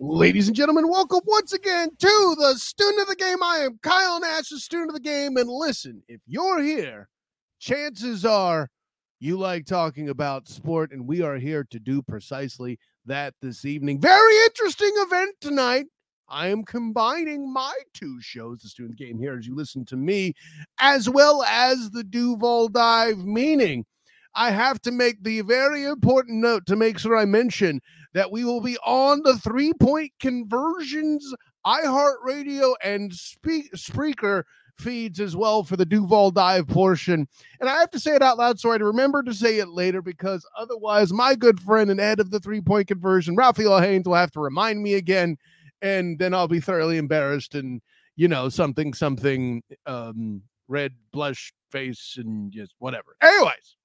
Ladies and gentlemen, welcome once again to the Student of the Game. I am Kyle Nash, the Student of the Game. And listen, if you're here, chances are you like talking about sport, and we are here to do precisely that this evening. Very interesting event tonight. I am combining my two shows, the Student of the Game here, as you listen to me, as well as the Duval Dive, meaning I have to make the very important note to make sure I mention that we will be on the 3-point conversions, iHeartRadio, and Spreaker feeds as well for the Duval Dive portion. And I have to say it out loud so I remember to say it later, because otherwise my good friend and head of the 3-point conversion, Raphael Haynes, will have to remind me again, and then I'll be thoroughly embarrassed and, you know, red blush face and just whatever. Anyways.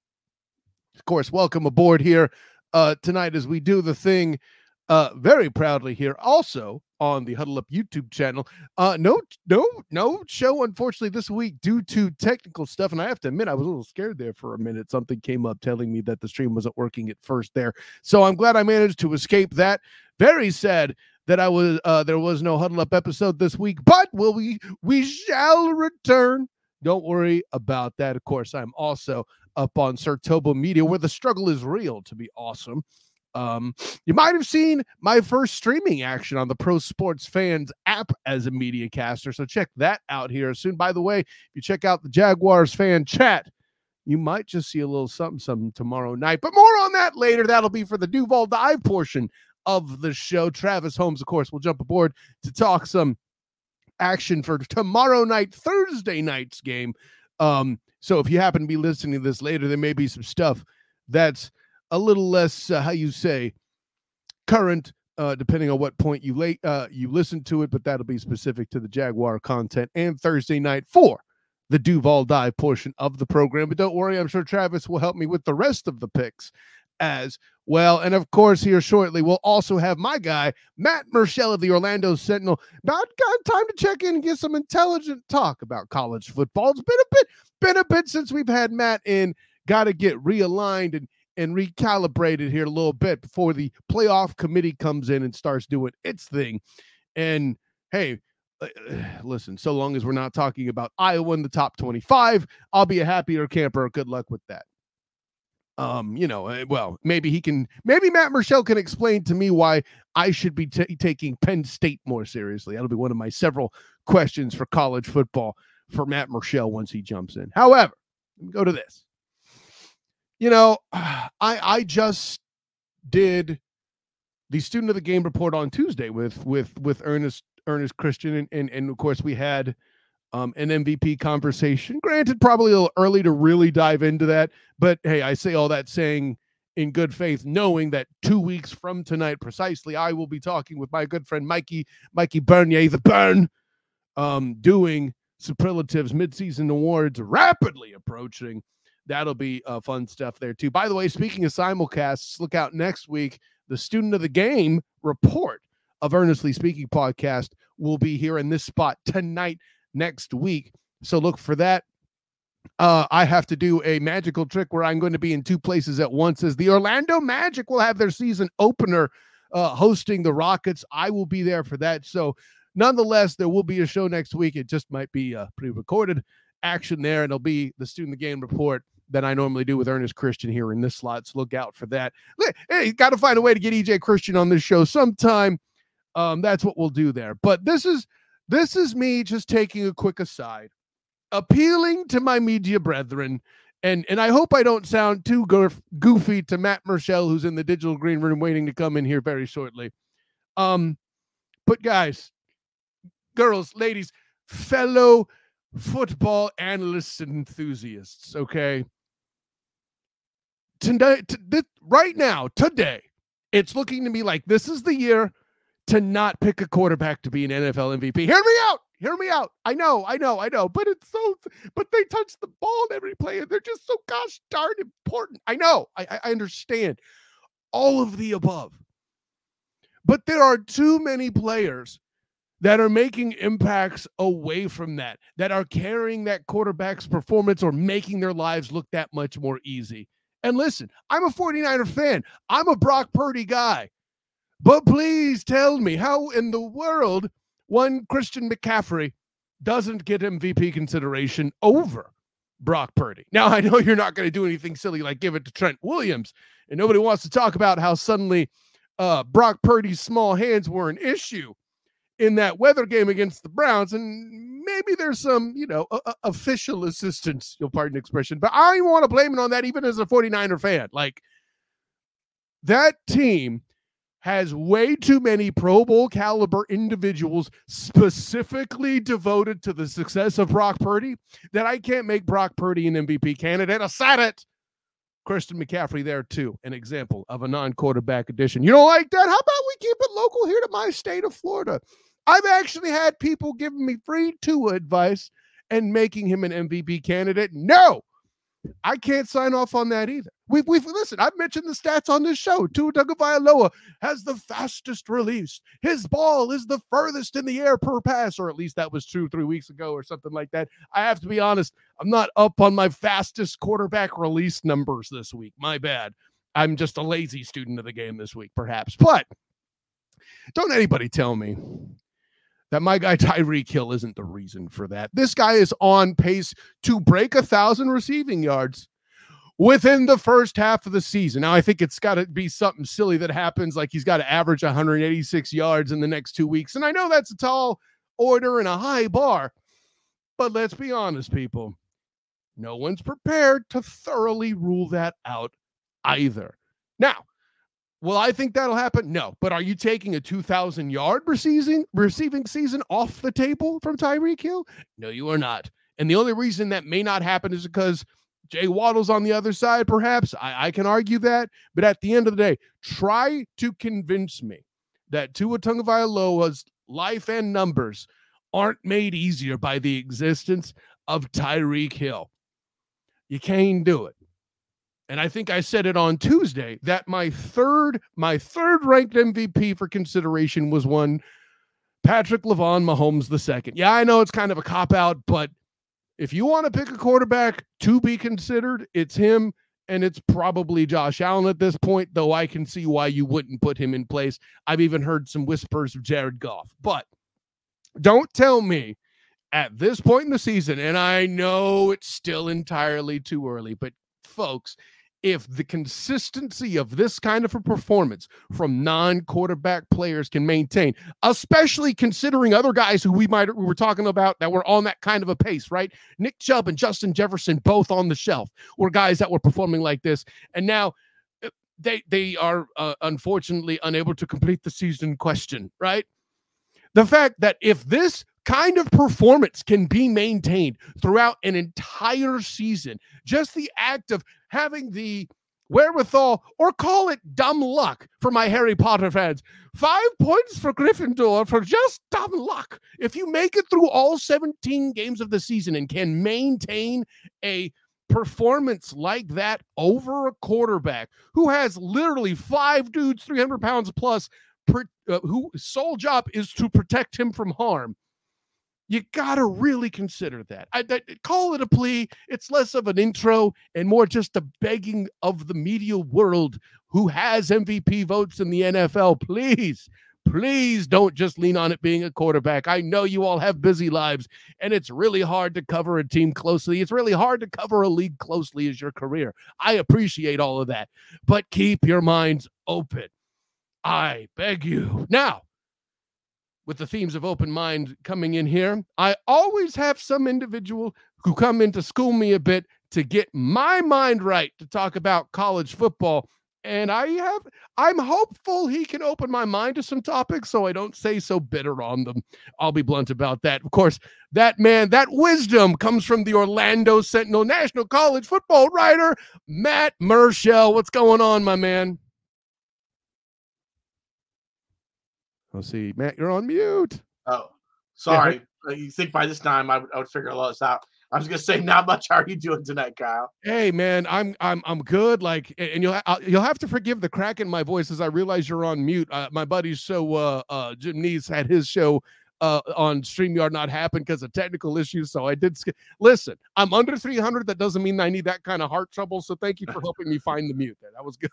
Of course, welcome aboard here tonight as we do the thing very proudly here. Also on the Huddle Up YouTube channel. No show, unfortunately, this week due to technical stuff. And I have to admit, I was a little scared there for a minute. Something came up telling me that the stream wasn't working at first there. So I'm glad I managed to escape that. Very sad that I was there was no Huddle Up episode this week. But we shall return. Don't worry about that. Of course, I'm also up on Sartobo Media, where the struggle is real to be awesome. You might have seen my first streaming action on the Pro Sports Fans app as a media caster, so check that out here soon. By the way, if you check out the Jaguars fan chat, you might just see a little something tomorrow night, but more on that later. That'll be for the Duval Dive portion of the show. Travis Holmes, of course, will jump aboard to talk some action for tomorrow night, Thursday night's game. So if you happen to be listening to this later, there may be some stuff that's a little less, current, depending on what point you listen to it, but that'll be specific to the Jaguar content and Thursday night for the Duval Dive portion of the program. But don't worry, I'm sure Travis will help me with the rest of the picks as well. And of course, here shortly, we'll also have my guy, Matt Murschel of the Orlando Sentinel. Not got time to check in and get some intelligent talk about college football. It's been a bit since we've had Matt in. Got to get realigned and recalibrated here a little bit before the playoff committee comes in and starts doing its thing. And hey, listen, so long as we're not talking about Iowa in the top 25, I'll be a happier camper. Good luck with that. Maybe Matt Murschel can explain to me why I should be taking Penn State more seriously. That'll be one of my several questions for college football for Matt Murschel once he jumps in. However, let me go to this. You know, I just did the Student of the Game report on Tuesday with Ernest Christian. And of course we had an MVP conversation. Granted, probably a little early to really dive into that, but hey, I say all that saying in good faith, knowing that 2 weeks from tonight precisely, I will be talking with my good friend Mikey Bernier, the Burn, doing superlatives, midseason awards, rapidly approaching. That'll be fun stuff there too. By the way, speaking of simulcasts, look out next week. The Student of the Game report of Earnestly Speaking podcast will be here in this spot tonight. Next week, so look for that. I have to do a magical trick where I'm going to be in two places at once, as the Orlando Magic will have their season opener hosting the Rockets. I will be there for that. So nonetheless, there will be a show next week. It just might be pre-recorded action there, and it'll be the Student of the Game report that I normally do with Ernest Christian here in this slot. So look out for that. Hey, got to find a way to get EJ Christian on this show sometime. That's what we'll do there. But this is me just taking a quick aside, appealing to my media brethren, and I hope I don't sound too goofy to Matt Murschel, who's in the digital green room waiting to come in here very shortly. But guys, girls, ladies, fellow football analysts and enthusiasts, okay? Today, it's looking to me like this is the year to not pick a quarterback to be an NFL MVP. Hear me out. I know. But they touch the ball in every play, and they're just so gosh darn important. I know. I understand all of the above. But there are too many players that are making impacts away from that are carrying that quarterback's performance or making their lives look that much more easy. And listen, I'm a 49er fan. I'm a Brock Purdy guy. But please tell me how in the world one Christian McCaffrey doesn't get MVP consideration over Brock Purdy. Now, I know you're not going to do anything silly like give it to Trent Williams, and nobody wants to talk about how suddenly Brock Purdy's small hands were an issue in that weather game against the Browns, and maybe there's some, you know, official assistance, you'll pardon the expression, but I don't even want to blame it on that, even as a 49er fan. Like, that team has way too many Pro Bowl caliber individuals specifically devoted to the success of Brock Purdy that I can't make Brock Purdy an MVP candidate. I said it. Christian McCaffrey there, too, an example of a non-quarterback addition. You don't like that? How about we keep it local here to my state of Florida? I've actually had people giving me free Tua advice and making him an MVP candidate. No! I can't sign off on that either. We've listen, I've mentioned the stats on this show. Tua Tagovailoa has the fastest release. His ball is the furthest in the air per pass, or at least that was true 3 weeks ago or something like that. I have to be honest, I'm not up on my fastest quarterback release numbers this week. My bad. I'm just a lazy student of the game this week, perhaps. But don't anybody tell me that my guy Tyreek Hill isn't the reason for that. This guy is on pace to break 1,000 receiving yards within the first half of the season. Now, I think it's got to be something silly that happens, like he's got to average 186 yards in the next 2 weeks. And I know that's a tall order and a high bar, but let's be honest, people. No one's prepared to thoroughly rule that out either. Now, well, I think that'll happen. No, but are you taking a 2,000-yard receiving season off the table from Tyreek Hill? No, you are not. And the only reason that may not happen is because Jay Waddle's on the other side, perhaps. I can argue that. But at the end of the day, try to convince me that Tua Tagovailoa's life and numbers aren't made easier by the existence of Tyreek Hill. You can't do it. And I think I said it on Tuesday that my third ranked MVP for consideration was one Patrick LeVon Mahomes II. Yeah, I know it's kind of a cop-out, but if you want to pick a quarterback to be considered, it's him, and it's probably Josh Allen at this point, though I can see why you wouldn't put him in place. I've even heard some whispers of Jared Goff. But don't tell me at this point in the season, and I know it's still entirely too early, but folks, if the consistency of this kind of a performance from non-quarterback players can maintain, especially considering other guys who we were talking about that were on that kind of a pace, right? Nick Chubb and Justin Jefferson, both on the shelf, were guys that were performing like this. And now they are unfortunately unable to complete the season in question, right? The fact that if this kind of performance can be maintained throughout an entire season, just the act of having the wherewithal, or call it dumb luck for my Harry Potter fans, 5 points for Gryffindor for just dumb luck. If you make it through all 17 games of the season and can maintain a performance like that over a quarterback who has literally five dudes, 300 pounds plus, whose sole job is to protect him from harm, you got to really consider that. I call it a plea. It's less of an intro and more just a begging of the media world who has MVP votes in the NFL. Please, please don't just lean on it being a quarterback. I know you all have busy lives, and it's really hard to cover a team closely. It's really hard to cover a league closely as your career. I appreciate all of that, but keep your minds open. I beg you. Now, with the themes of open mind coming in here, I always have some individual who come in to school me a bit to get my mind right to talk about college football. And I'm hopeful he can open my mind to some topics so I don't say so bitter on them. I'll be blunt about that. Of course, that man, that wisdom comes from the Orlando Sentinel, national college football writer, Matt Murschel. What's going on, my man? Let's see. Matt, you're on mute. Oh, sorry. Yeah. You think by this time I would figure all this out. I was going to say, not much. How are you doing tonight, Kyle? Hey, man, I'm good. Like, and you'll have to forgive the crack in my voice as I realize you're on mute. My buddy's show, Jim Neese, had his show on StreamYard not happen because of technical issues. So I did listen. I'm under 300. That doesn't mean I need that kind of heart trouble. So thank you for helping me find the mute there. That was good.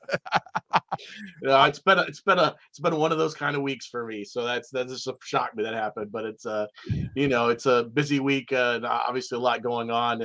It's been one of those kind of weeks for me. So that just shocked me that happened. But it's a busy week. And obviously a lot going on,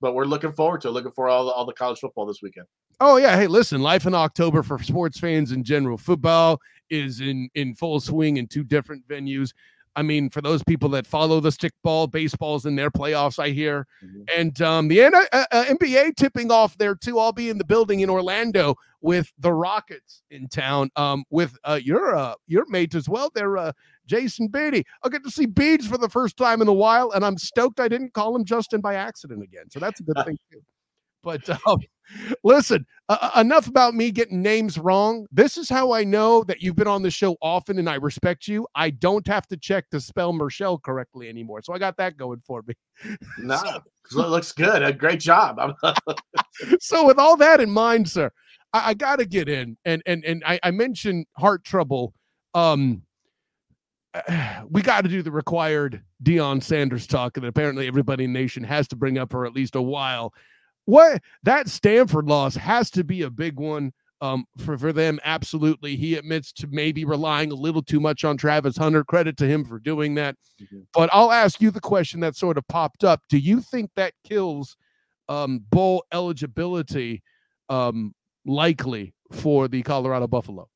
but we're looking forward to it. Looking for all the college football this weekend. Oh, yeah. Hey, listen, life in October for sports fans in general. Football is in full swing in two different venues. I mean, for those people that follow the stickball, baseball's in their playoffs, I hear. Mm-hmm. And the NBA tipping off there, too. I'll be in the building in Orlando with the Rockets in town with your mates as well. They're Jason Beatty. I'll get to see Beads for the first time in a while, and I'm stoked I didn't call him Justin by accident again. So that's a good thing, too. But listen, enough about me getting names wrong. This is how I know that you've been on the show often and I respect you. I don't have to check to spell Murschel correctly anymore. So I got that going for me. No, so, it looks good. A great job. So with all that in mind, sir, I got to get in. And I mentioned heart trouble. We got to do the required Deion Sanders talk that apparently everybody in the nation has to bring up for at least a while. What that Stanford loss has to be a big one for them. Absolutely. He admits to maybe relying a little too much on Travis Hunter. Credit to him for doing that. Mm-hmm. But I'll ask you the question that sort of popped up. Do you think that kills bowl eligibility likely for the Colorado Buffalo?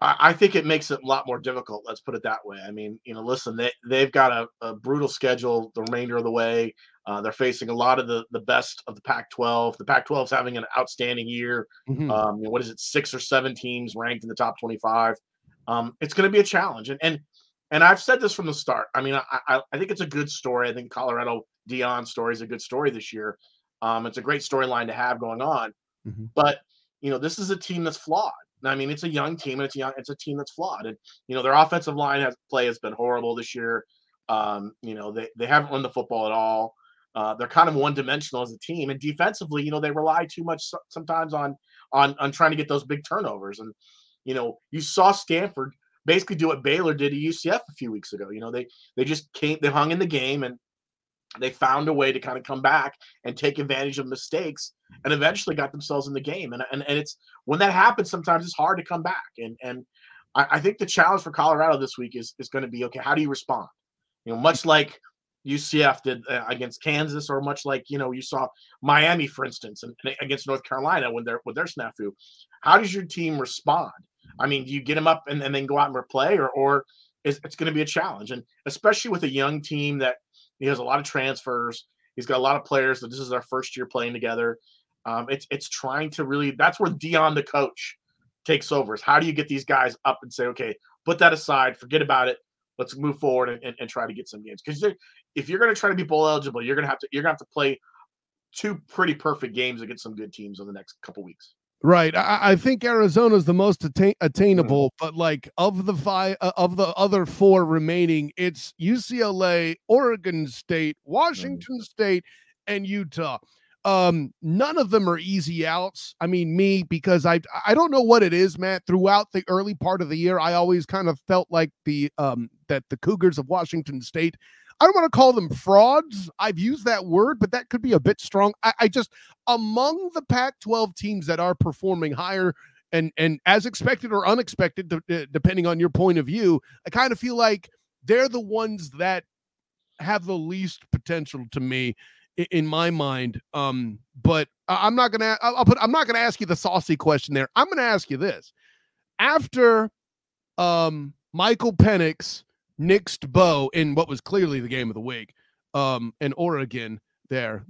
I think it makes it a lot more difficult. Let's put it that way. I mean, listen, they've got a brutal schedule the remainder of the way. They're facing a lot of the best of the Pac-12. The Pac-12 is having an outstanding year. Mm-hmm. What is it? 6 or 7 teams ranked in the top 25. It's going to be a challenge. And I've said this from the start. I mean, I think it's a good story. I think Colorado Deion story is a good story this year. It's a great storyline to have going on, mm-hmm. But this is a team that's flawed. I mean, it's a young team, and it's a team that's flawed. And, their offensive line play has been horrible this year. They haven't run the football at all. They're kind of one-dimensional as a team. And defensively, they rely too much sometimes on trying to get those big turnovers. And, you saw Stanford basically do what Baylor did to UCF a few weeks ago. They just they hung in the game, and they found a way to kind of come back and take advantage of mistakes and eventually got themselves in the game. And it's when that happens, sometimes it's hard to come back. And I think the challenge for Colorado this week is going to be, okay, how do you respond? Much like UCF did against Kansas, or much like, you saw Miami, for instance, and against North Carolina with their snafu, how does your team respond? I mean, do you get them up and then go out and replay, or it's going to be a challenge. And especially with a young team that, he has a lot of transfers. He's got a lot of players. So this is our first year playing together. It's trying to really – that's where Deion, the coach, takes over. Is how do you get these guys up and say, okay, put that aside, forget about it, let's move forward and try to get some games. Because if you're going to try to be bowl eligible, you're going to have to play 2 pretty perfect games against some good teams over the next couple weeks. Right. I think Arizona's the most attainable, but like of the other 4 remaining, it's UCLA, Oregon State, Washington State, and Utah. None of them are easy outs. I mean, me, because I don't know what it is, Matt. Throughout the early part of the year, I always kind of felt like that the Cougars of Washington State, I don't want to call them frauds. I've used that word, but that could be a bit strong. I just, among the Pac-12 teams that are performing higher and as expected or unexpected, depending on your point of view, I kind of feel like they're the ones that have the least potential to me in my mind. But I'm not going to ask you the saucy question there. I'm going to ask you this. After Michael Penix nixed Bo in what was clearly the game of the week, in Oregon there.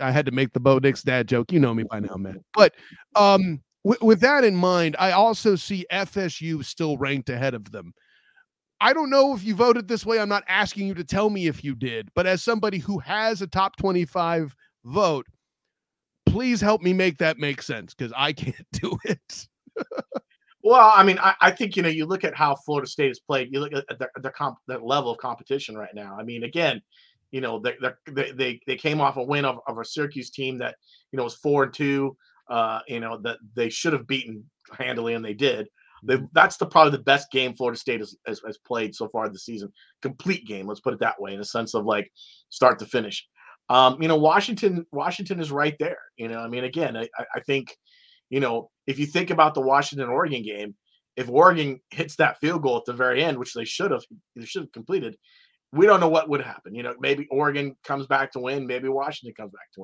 I had to make the Bo Nix dad joke. You know me by now, man. But with that in mind, I also see FSU still ranked ahead of them. I don't know if you voted this way. I'm not asking you to tell me if you did, but as somebody who has a top 25 vote, please help me make that make sense, because I can't do it. Well, I mean, I think, you look at how Florida State has played, you look at the level of competition right now. I mean, again, they came off a win of a Syracuse team that, was 4-2, that they should have beaten handily, and they did. That's probably the best game Florida State has played so far this season. Complete game, let's put it that way, in a sense of like start to finish. Washington is right there. I think, if you think about the Washington-Oregon game, if Oregon hits that field goal at the very end, which they should have completed, we don't know what would happen. Maybe Oregon comes back to win. Maybe Washington comes back to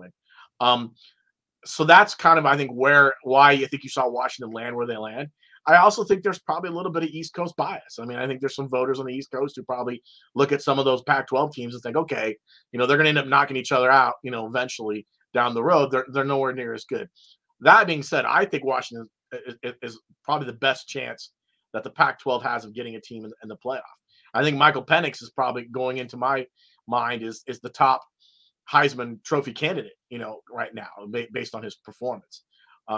win. So that's kind of, I think, I think you saw Washington land where they land. I also think there's probably a little bit of East Coast bias. I think there's some voters on the East Coast who probably look at some of those Pac-12 teams and think, okay, they're going to end up knocking each other out, eventually down the road. They're nowhere near as good. That being said, I think Washington is probably the best chance that the Pac-12 has of getting a team in the playoff. I think Michael Penix is probably, going into my mind, is the top Heisman Trophy candidate, right now, based on his performance.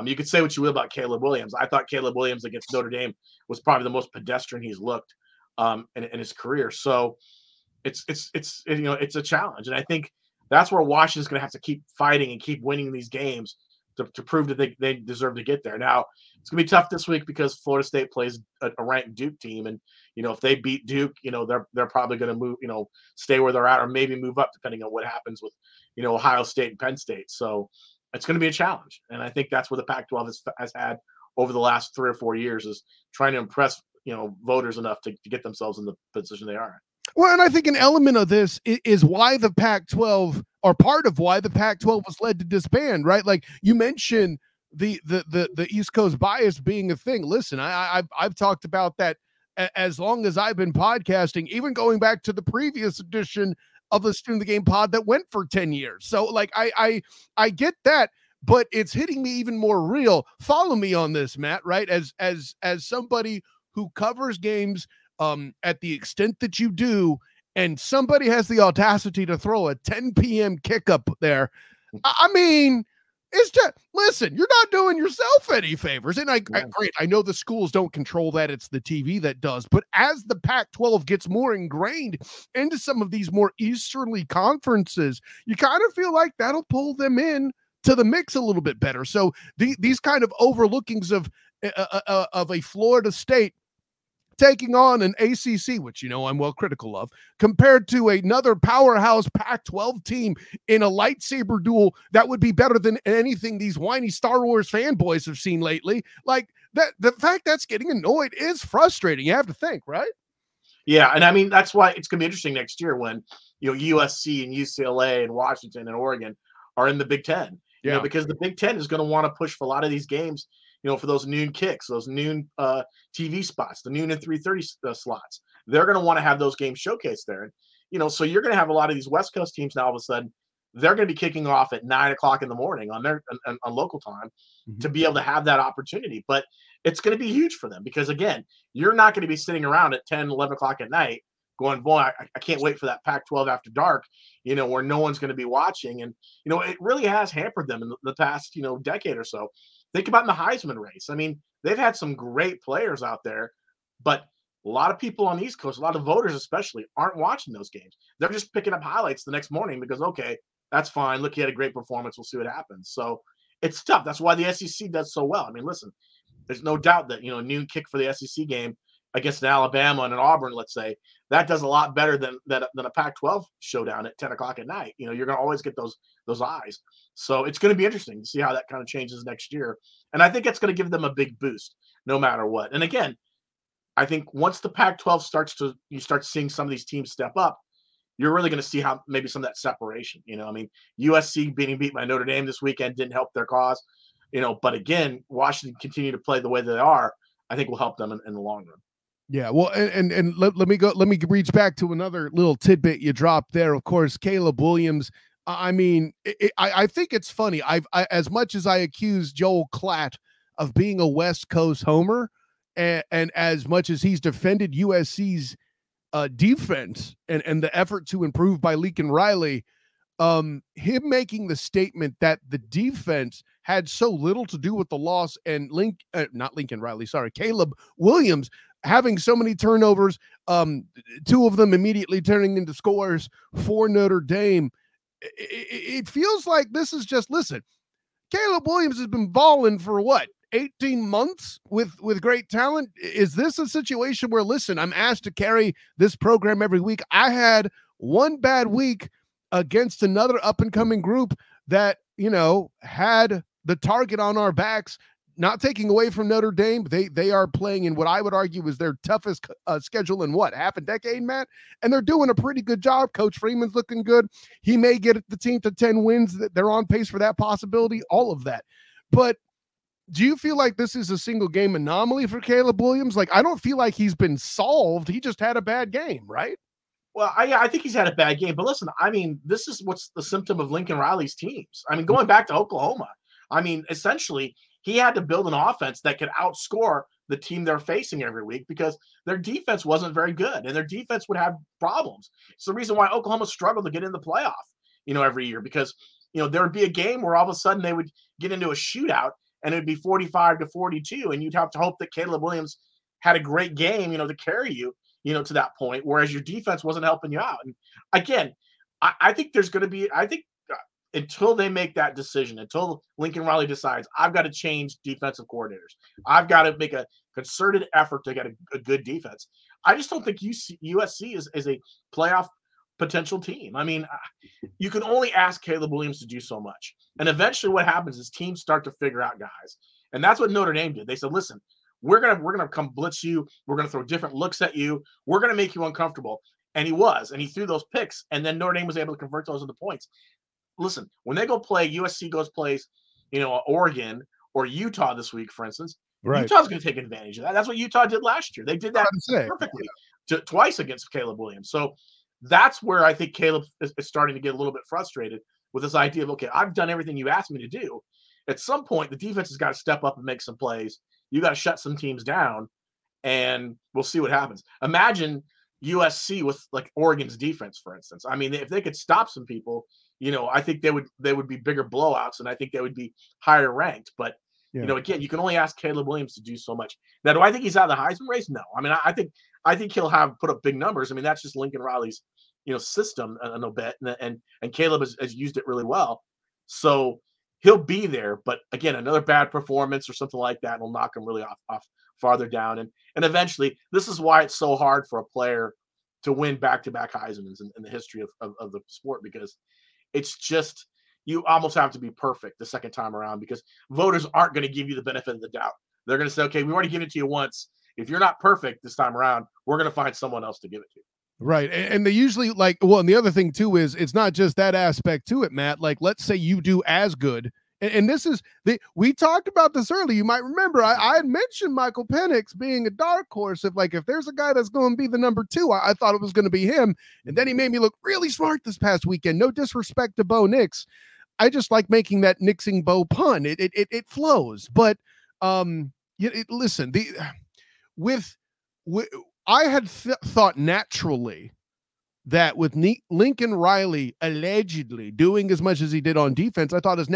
You could say what you will about Caleb Williams. I thought Caleb Williams against Notre Dame was probably the most pedestrian he's looked in his career. So it's a challenge. And I think that's where Washington's going to have to keep fighting and keep winning these games to prove that they deserve to get there. Now, it's going to be tough this week because Florida State plays a ranked Duke team. And, if they beat Duke, they're probably going to move, stay where they're at or maybe move up depending on what happens with, Ohio State and Penn State. So it's going to be a challenge. And I think that's what the Pac-12 has had over the last 3 or 4 years, is trying to impress, voters enough to get themselves in the position they are in. Well, and I think an element of this is why the Pac-12, or part of why the Pac-12 was led to disband, right? Like you mentioned the East Coast bias being a thing. Listen, I've talked about that as long as I've been podcasting, even going back to the previous edition of the Student of the Game pod that went for 10 years. So like, I get that, but it's hitting me even more real. Follow me on this, Matt, right? As somebody who covers games at the extent that you do, and somebody has the audacity to throw a 10 p.m. kick up there. It's just, listen, you're not doing yourself any favors. And great, I know the schools don't control that. It's the TV that does. But as the Pac-12 gets more ingrained into some of these more easterly conferences, you kind of feel like that'll pull them in to the mix a little bit better. So these kind of overlookings of a Florida State taking on an ACC, which I'm well critical of, compared to another powerhouse Pac-12 team in a lightsaber duel that would be better than anything these whiny Star Wars fanboys have seen lately. Like that, the fact that's getting annoyed is frustrating. You have to think, right? Yeah, and that's why it's going to be interesting next year when USC and UCLA and Washington and Oregon are in the Big Ten. Yeah, because the Big Ten is going to want to push for a lot of these games, for those noon kicks, those noon TV spots, the noon and 3:30 slots. They're going to want to have those games showcased there. And, so you're going to have a lot of these West Coast teams now all of a sudden, they're going to be kicking off at 9 o'clock in the morning on local time to be able to have that opportunity. But it's going to be huge for them because, again, you're not going to be sitting around at 10, 11 o'clock at night going, boy, I can't wait for that Pac-12 after dark, where no one's going to be watching. And, it really has hampered them in the past, decade or so. Think about in the Heisman race. They've had some great players out there, but a lot of people on the East Coast, a lot of voters especially, aren't watching those games. They're just picking up highlights the next morning because, okay, that's fine. Look, he had a great performance. We'll see what happens. So it's tough. That's why the SEC does so well. Listen, there's no doubt that, a noon kick for the SEC game against an Alabama and an Auburn, let's say, that does a lot better than a Pac-12 showdown at 10 o'clock at night. You're going to always get those eyes. So it's going to be interesting to see how that kind of changes next year. And I think it's going to give them a big boost no matter what. And again, I think once the Pac-12 you start seeing some of these teams step up, you're really going to see how maybe some of that separation, USC being beat by Notre Dame this weekend didn't help their cause, but again, Washington continue to play the way they are, I think will help them in the long run. Yeah, well, and let me reach back to another little tidbit you dropped there. Of course, Caleb Williams. I think it's funny. As much as I accuse Joel Klatt of being a West Coast homer, and as much as he's defended USC's defense and the effort to improve by Lincoln Riley, him making the statement that the defense had so little to do with the loss and Caleb Williams having so many turnovers, two of them immediately turning into scores for Notre Dame. It feels like this is just, listen, Caleb Williams has been balling for what, 18 months with great talent? Is this a situation where, listen, I'm asked to carry this program every week? I had one bad week against another up-and-coming group that, you know, had the target on our backs, not taking away from Notre Dame. They are playing in what I would argue is their toughest schedule in, what, half a decade, Matt? And they're doing a pretty good job. Coach Freeman's looking good. He may get the team to 10 wins. They're on pace for that possibility, all of that. But do you feel like this is a single-game anomaly for Caleb Williams? Like, I don't feel like he's been solved. He just had a bad game, right? Well, I think he's had a bad game. But listen, I mean, this is what's the symptom of Lincoln Riley's teams. I mean, going back to Oklahoma, I mean, essentially, he had to build an offense that could outscore the team they're facing every week because their defense wasn't very good, and their defense would have problems. It's the reason why Oklahoma struggled to get in the playoff, you know, every year because, you know, there would be a game where all of a sudden they would get into a shootout, and it'd be 45-42, and you'd have to hope that Caleb Williams had a great game, you know, to carry you, you know, to that point, whereas your defense wasn't helping you out. And again, I think there's going to be, I think until they make that decision, until Lincoln Riley decides, I've got to change defensive coordinators, I've got to make a concerted effort to get a good defense. I just don't think USC is a playoff potential team. I mean, you can only ask Caleb Williams to do so much. And eventually what happens is teams start to figure out guys. And that's what Notre Dame did. They said, listen, we're going to come blitz you. We're going to throw different looks at you. We're going to make you uncomfortable. And he was, and he threw those picks. And then Notre Dame was able to convert those into points. Listen, when they go play, USC plays, you know, Oregon or Utah this week, for instance, right. Utah's going to take advantage of that. That's what Utah did last year. They did that perfectly twice against Caleb Williams. So that's where I think Caleb is starting to get a little bit frustrated with this idea of, okay, I've done everything you asked me to do. At some point, the defense has got to step up and make some plays. You got to shut some teams down, and we'll see what happens. Imagine USC with like Oregon's defense, for instance. I mean, if they could stop some people, you know, I think they would be bigger blowouts, and I think they would be higher ranked. But you know, again, you can only ask Caleb Williams to do so much. Now, do I think he's out of the Heisman race? No. I mean, I think he'll have put up big numbers. I mean, that's just Lincoln Riley's, you know, system a little bit, and Caleb has used it really well. So he'll be there, but again, another bad performance or something like that will knock him really off farther down. And eventually, this is why it's so hard for a player to win back-to-back Heismans in the history of the sport, because it's just, you almost have to be perfect the second time around, because voters aren't going to give you the benefit of the doubt. They're going to say, okay, we already given it to you once. If you're not perfect this time around, we're going to find someone else to give it to. Right. And they usually like, well, and the other thing too is it's not just that aspect to it, Matt. Like, let's say you do as good. And this is we talked about this earlier. You might remember I had mentioned Michael Penix being a dark horse. If like, if there's a guy that's going to be the number two, I thought it was going to be him. And then he made me look really smart this past weekend. No disrespect to Bo Nix. I just like making that nixing Bo pun. It flows. But listen, I had thought naturally that with Lincoln Riley allegedly doing as much as he did on defense, I thought his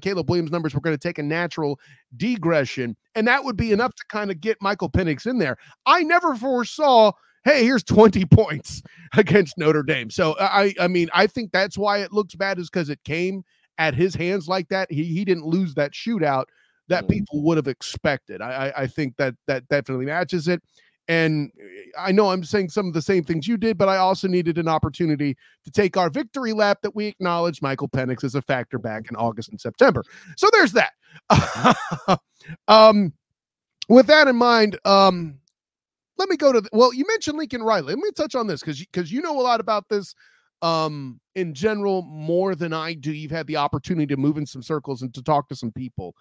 Caleb Williams numbers were going to take a natural degression, and that would be enough to kind of get Michael Penix in there. I never foresaw, hey, here's 20 points against Notre Dame. So, I mean, I think that's why it looks bad, is because it came at his hands like that. He didn't lose that shootout that people would have expected. I think that definitely matches it. And I know I'm saying some of the same things you did, but I also needed an opportunity to take our victory lap that we acknowledged Michael Penix as a factor back in August and September. So there's that. With that in mind, let me go to you mentioned Lincoln Riley. Let me touch on this because you know a lot about this in general more than I do. You've had the opportunity to move in some circles and to talk to some people.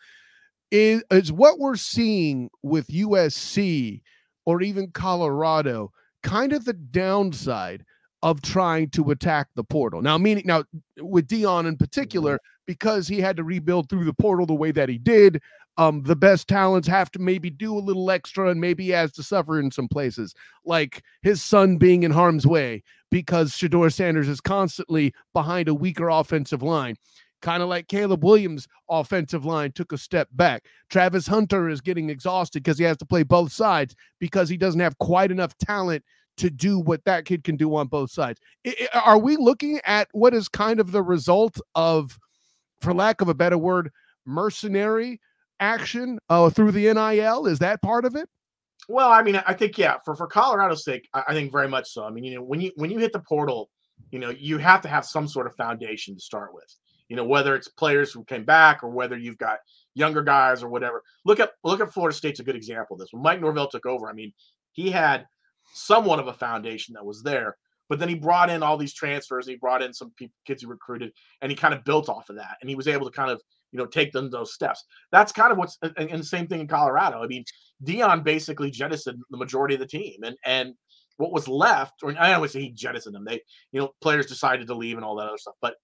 Is what we're seeing with USC or even Colorado kind of the downside of trying to attack the portal? Now with Deion in particular, because he had to rebuild through the portal the way that he did, the best talents have to maybe do a little extra, and maybe he has to suffer in some places, like his son being in harm's way because Shedeur Sanders is constantly behind a weaker offensive line. Kind of like Caleb Williams' offensive line took a step back. Travis Hunter is getting exhausted because he has to play both sides because he doesn't have quite enough talent to do what that kid can do on both sides. Are we looking at what is kind of the result of, for lack of a better word, mercenary action through the NIL? Is that part of it? Well, I mean, I think, yeah, for Colorado's sake, I think very much so. I mean, you know, when you hit the portal, you know, you have to have some sort of foundation to start with, you know, whether it's players who came back or whether you've got younger guys or whatever. Look at Florida State's a good example of this. When Mike Norvell took over, I mean, he had somewhat of a foundation that was there, but then he brought in all these transfers. And he brought in some kids he recruited, and he kind of built off of that. And he was able to kind of, you know, take them those steps. That's kind of what's – and the same thing in Colorado. I mean, Deion basically jettisoned the majority of the team. And what was left – or I always say he jettisoned them. They, you know, players decided to leave and all that other stuff. But,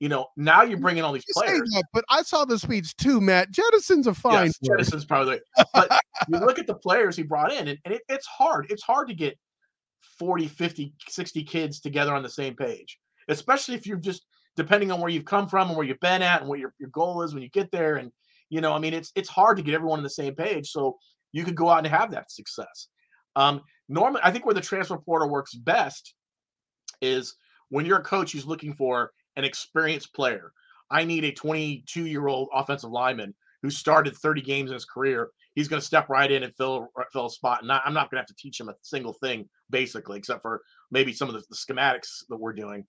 you know, now you're bringing all these players. That, but I saw the speech too, Matt. Jettison's a fine – yes, jettison's probably – but you look at the players he brought in, and it's hard. It's hard to get 40, 50, 60 kids together on the same page, especially if you're just – depending on where you've come from and where you've been at and what your goal is when you get there. And, you know, I mean, it's hard to get everyone on the same page so you could go out and have that success. Normally, I think where the transfer portal works best is when you're a coach who's looking for an experienced player. I need a 22-year-old offensive lineman who started 30 games in his career. He's going to step right in and fill a spot. And I'm not going to have to teach him a single thing, basically, except for maybe some of the schematics that we're doing.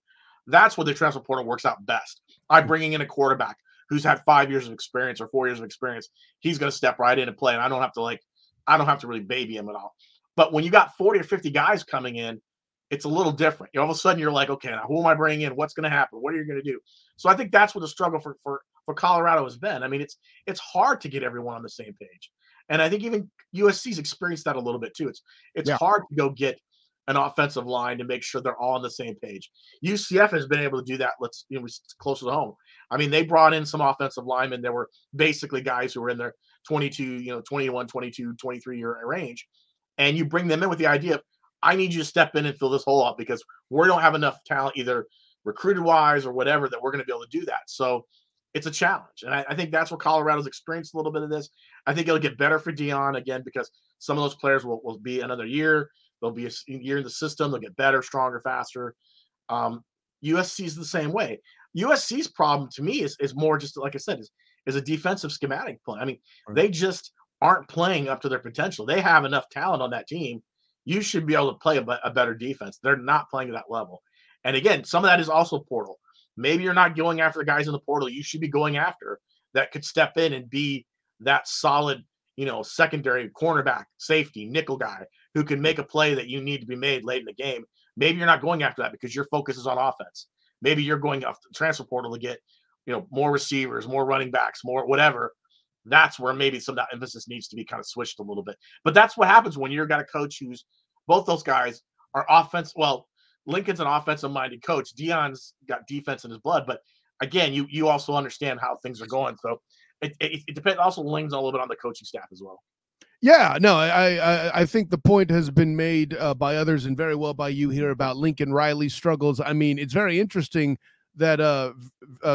That's where the transfer portal works out best. I'm bringing in a quarterback who's had 5 years of experience or 4 years of experience. He's going to step right in and play, and I don't have to really baby him at all. But when you got 40 or 50 guys coming in, it's a little different. You know, all of a sudden you're like, okay, now who am I bringing in? What's going to happen? What are you going to do? So I think that's what the struggle for Colorado has been. I mean, it's hard to get everyone on the same page, and I think even USC's experienced that a little bit too. It's hard to go get an offensive line to make sure they're all on the same page. UCF has been able to do that. Let's, you know, closer to home. I mean, they brought in some offensive linemen that were basically guys who were in their 22, 23 year range. And you bring them in with the idea of, I need you to step in and fill this hole up because we don't have enough talent, either recruited wise or whatever, that we're going to be able to do that. So it's a challenge. And I think that's where Colorado's experienced a little bit of this. I think it'll get better for Deion again, because some of those players will be another year. They'll be a year in the system. They'll get better, stronger, faster. USC is the same way. USC's problem to me is more just, like I said, is a defensive schematic play. I mean, They just aren't playing up to their potential. They have enough talent on that team. You should be able to play a better defense. They're not playing at that level. And again, some of that is also portal. Maybe you're not going after the guys in the portal you should be going after that could step in and be that solid, you know, secondary, cornerback, safety, nickel guy who can make a play that you need to be made late in the game. Maybe you're not going after that because your focus is on offense. Maybe you're going off the transfer portal to get, you know, more receivers, more running backs, more whatever. That's where maybe some of that emphasis needs to be kind of switched a little bit. But that's what happens when you've got a coach who's – both those guys are offense – well, Lincoln's an offensive-minded coach. Deion's got defense in his blood. But, again, you also understand how things are going. So it depends – also leans a little bit on the coaching staff as well. Yeah, no, I think the point has been made by others and very well by you here about Lincoln Riley's struggles. I mean, it's very interesting that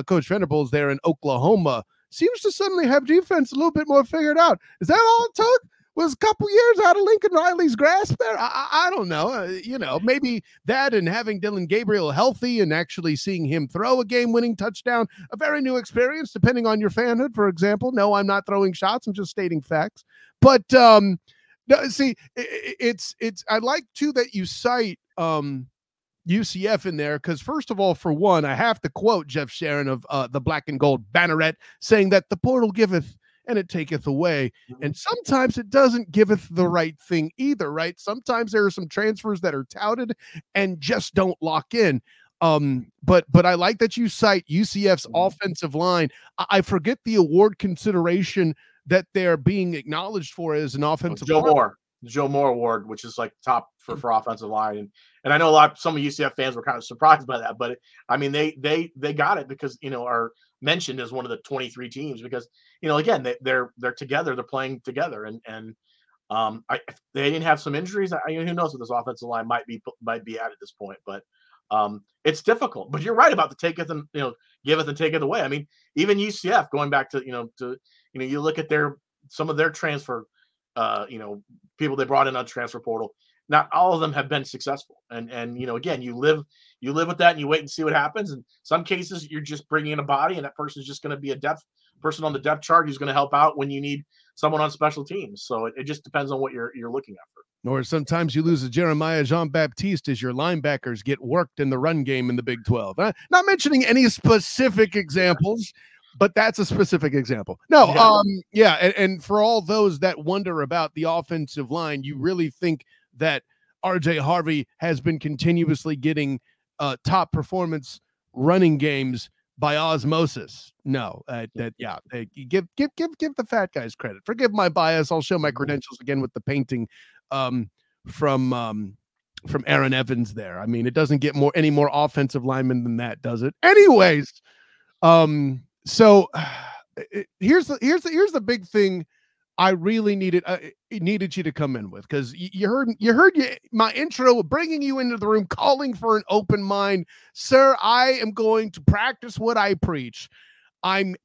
Coach Venables there in Oklahoma seems to suddenly have defense a little bit more figured out. Is that all it took? Was a couple years out of Lincoln Riley's grasp there? I don't know. You know, maybe that and having Dillon Gabriel healthy and actually seeing him throw a game-winning touchdown, a very new experience, depending on your fanhood, for example. No, I'm not throwing shots. I'm just stating facts. But see, it's I like too that you cite UCF in there, because first of all, for one, I have to quote Jeff Sharon of the Black and Gold Banneret saying that the portal giveth and it taketh away, and sometimes it doesn't giveth the right thing either. Right? Sometimes there are some transfers that are touted and just don't lock in. But I like that you cite UCF's offensive line. I forget the award consideration that they're being acknowledged for as an offensive Joe Moore Award, which is like top for offensive line. And I know some of UCF fans were kind of surprised by that, but I mean, they got it because, you know, are mentioned as one of the 23 teams because, you know, again, they're together, they're playing together. They didn't have some injuries. Who knows what this offensive line might be at this point, but it's difficult, but you're right about the taketh and, you know, giveth and taketh away. I mean, even UCF going back to, you know, you look at some of their transfer, you know, people they brought in on transfer portal. Not all of them have been successful. And you know, again, you live with that and you wait and see what happens. And some cases you're just bringing in a body and that person's just going to be a depth person on the depth chart who's going to help out when you need someone on special teams. So it just depends on what you're looking at for. Or sometimes you lose a Jeremiah Jean-Baptiste as your linebackers get worked in the run game in the Big 12. Not mentioning any specific examples, but that's a specific example. And for all those that wonder about the offensive line, you really think that RJ Harvey has been continuously getting top performance running games by osmosis? No. Give the fat guys credit. Forgive my bias. I'll show my credentials again with the painting from Aaron Evans there. I mean, it doesn't get any more offensive linemen than that, does it? Anyways, here's the big thing I really needed you to come in with, because you heard my intro bringing you into the room, calling for an open mind. Sir, I am going to practice what I preach. I'm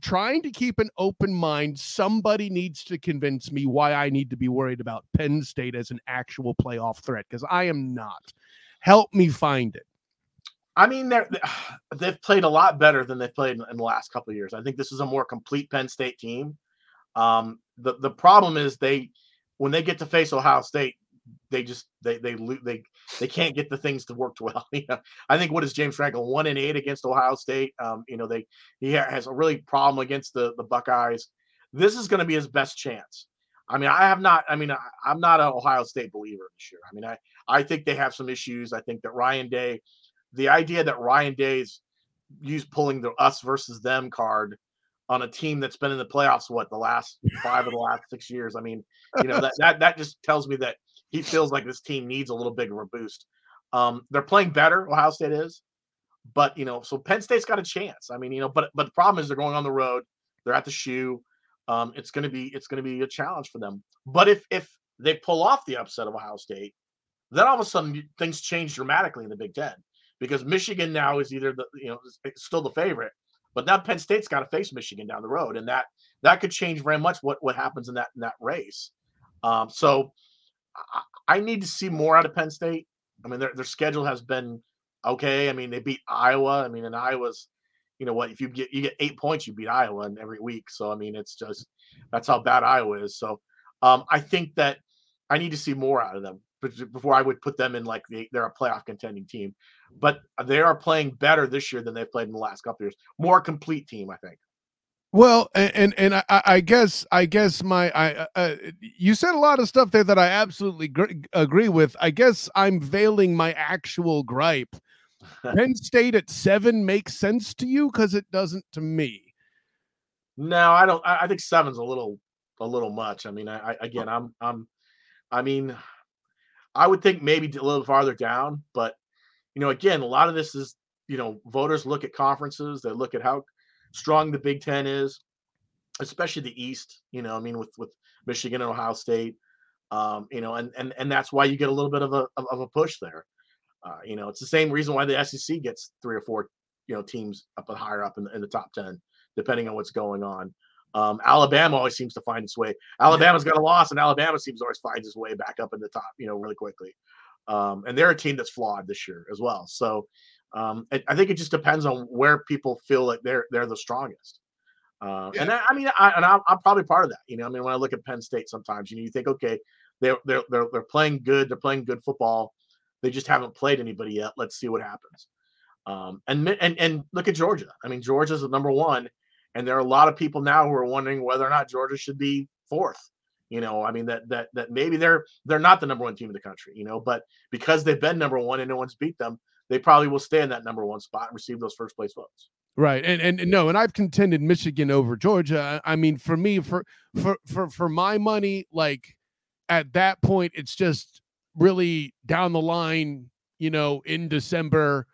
trying to keep an open mind. Somebody needs to convince me why I need to be worried about Penn State as an actual playoff threat, because I am not. Help me find it. I mean, they've played a lot better than they've played in the last couple of years. I think this is a more complete Penn State team. The problem is when they get to face Ohio State, they can't get the things to work well. You know, I think, what is James Franklin, 1-8 against Ohio State? He has a really problem against the Buckeyes. This is going to be his best chance. I mean, I'm not an Ohio State believer this year. I mean, I think they have some issues. I think that the idea that Ryan Day's pulling the us versus them card on a team that's been in the playoffs, the last 5 of the last 6 years. I mean, that just tells me that he feels like this team needs a little bigger of a boost. They're playing better, Ohio State is, but so Penn State's got a chance. I mean, but the problem is they're going on the road. They're at the Shoe. It's going to be a challenge for them. But if they pull off the upset of Ohio State, then all of a sudden things change dramatically in the Big Ten, because Michigan now is either still the favorite. But now Penn State's got to face Michigan down the road, and that could change very much what happens in that race. So I need to see more out of Penn State. I mean, their schedule has been okay. I mean, they beat Iowa. I mean, and Iowa's, if you get 8 points, you beat Iowa in every week. So I mean, it's just that's how bad Iowa is. So I think that I need to see more out of them before I would put them in like they're a playoff contending team. But they are playing better this year than they've played in the last couple of years. More complete team, I think. Well, I guess you said a lot of stuff there that I absolutely agree with. I guess I'm veiling my actual gripe. Penn State at 7 makes sense to you? Because it doesn't to me. No, I don't. I think 7's a little much. I mean, I would think maybe a little farther down, but again, a lot of this is, voters look at conferences. They look at how strong the Big Ten is, especially the East, with Michigan and Ohio State, and that's why you get a little bit of a push there. It's the same reason why the SEC gets 3 or 4, teams up and higher up in the top 10, depending on what's going on. Alabama always seems to find its way. Alabama's got a loss, and Alabama always finds its way back up in the top, really quickly. And they're a team that's flawed this year as well. So I think it just depends on where people feel like they're the strongest. I'm probably part of that. When I look at Penn State sometimes, you think, okay, they're playing good. They're playing good football. They just haven't played anybody yet. Let's see what happens. And look at Georgia. I mean, Georgia's the number 1. And there are a lot of people now who are wondering whether or not Georgia should be 4th. That maybe they're not the number 1 team in the country, but because they've been number 1 and no one's beat them, they probably will stay in that number 1 spot and receive those first place votes. Right. And I've contended Michigan over Georgia. I mean, for me, for my money, like at that point, it's just really down the line, in December,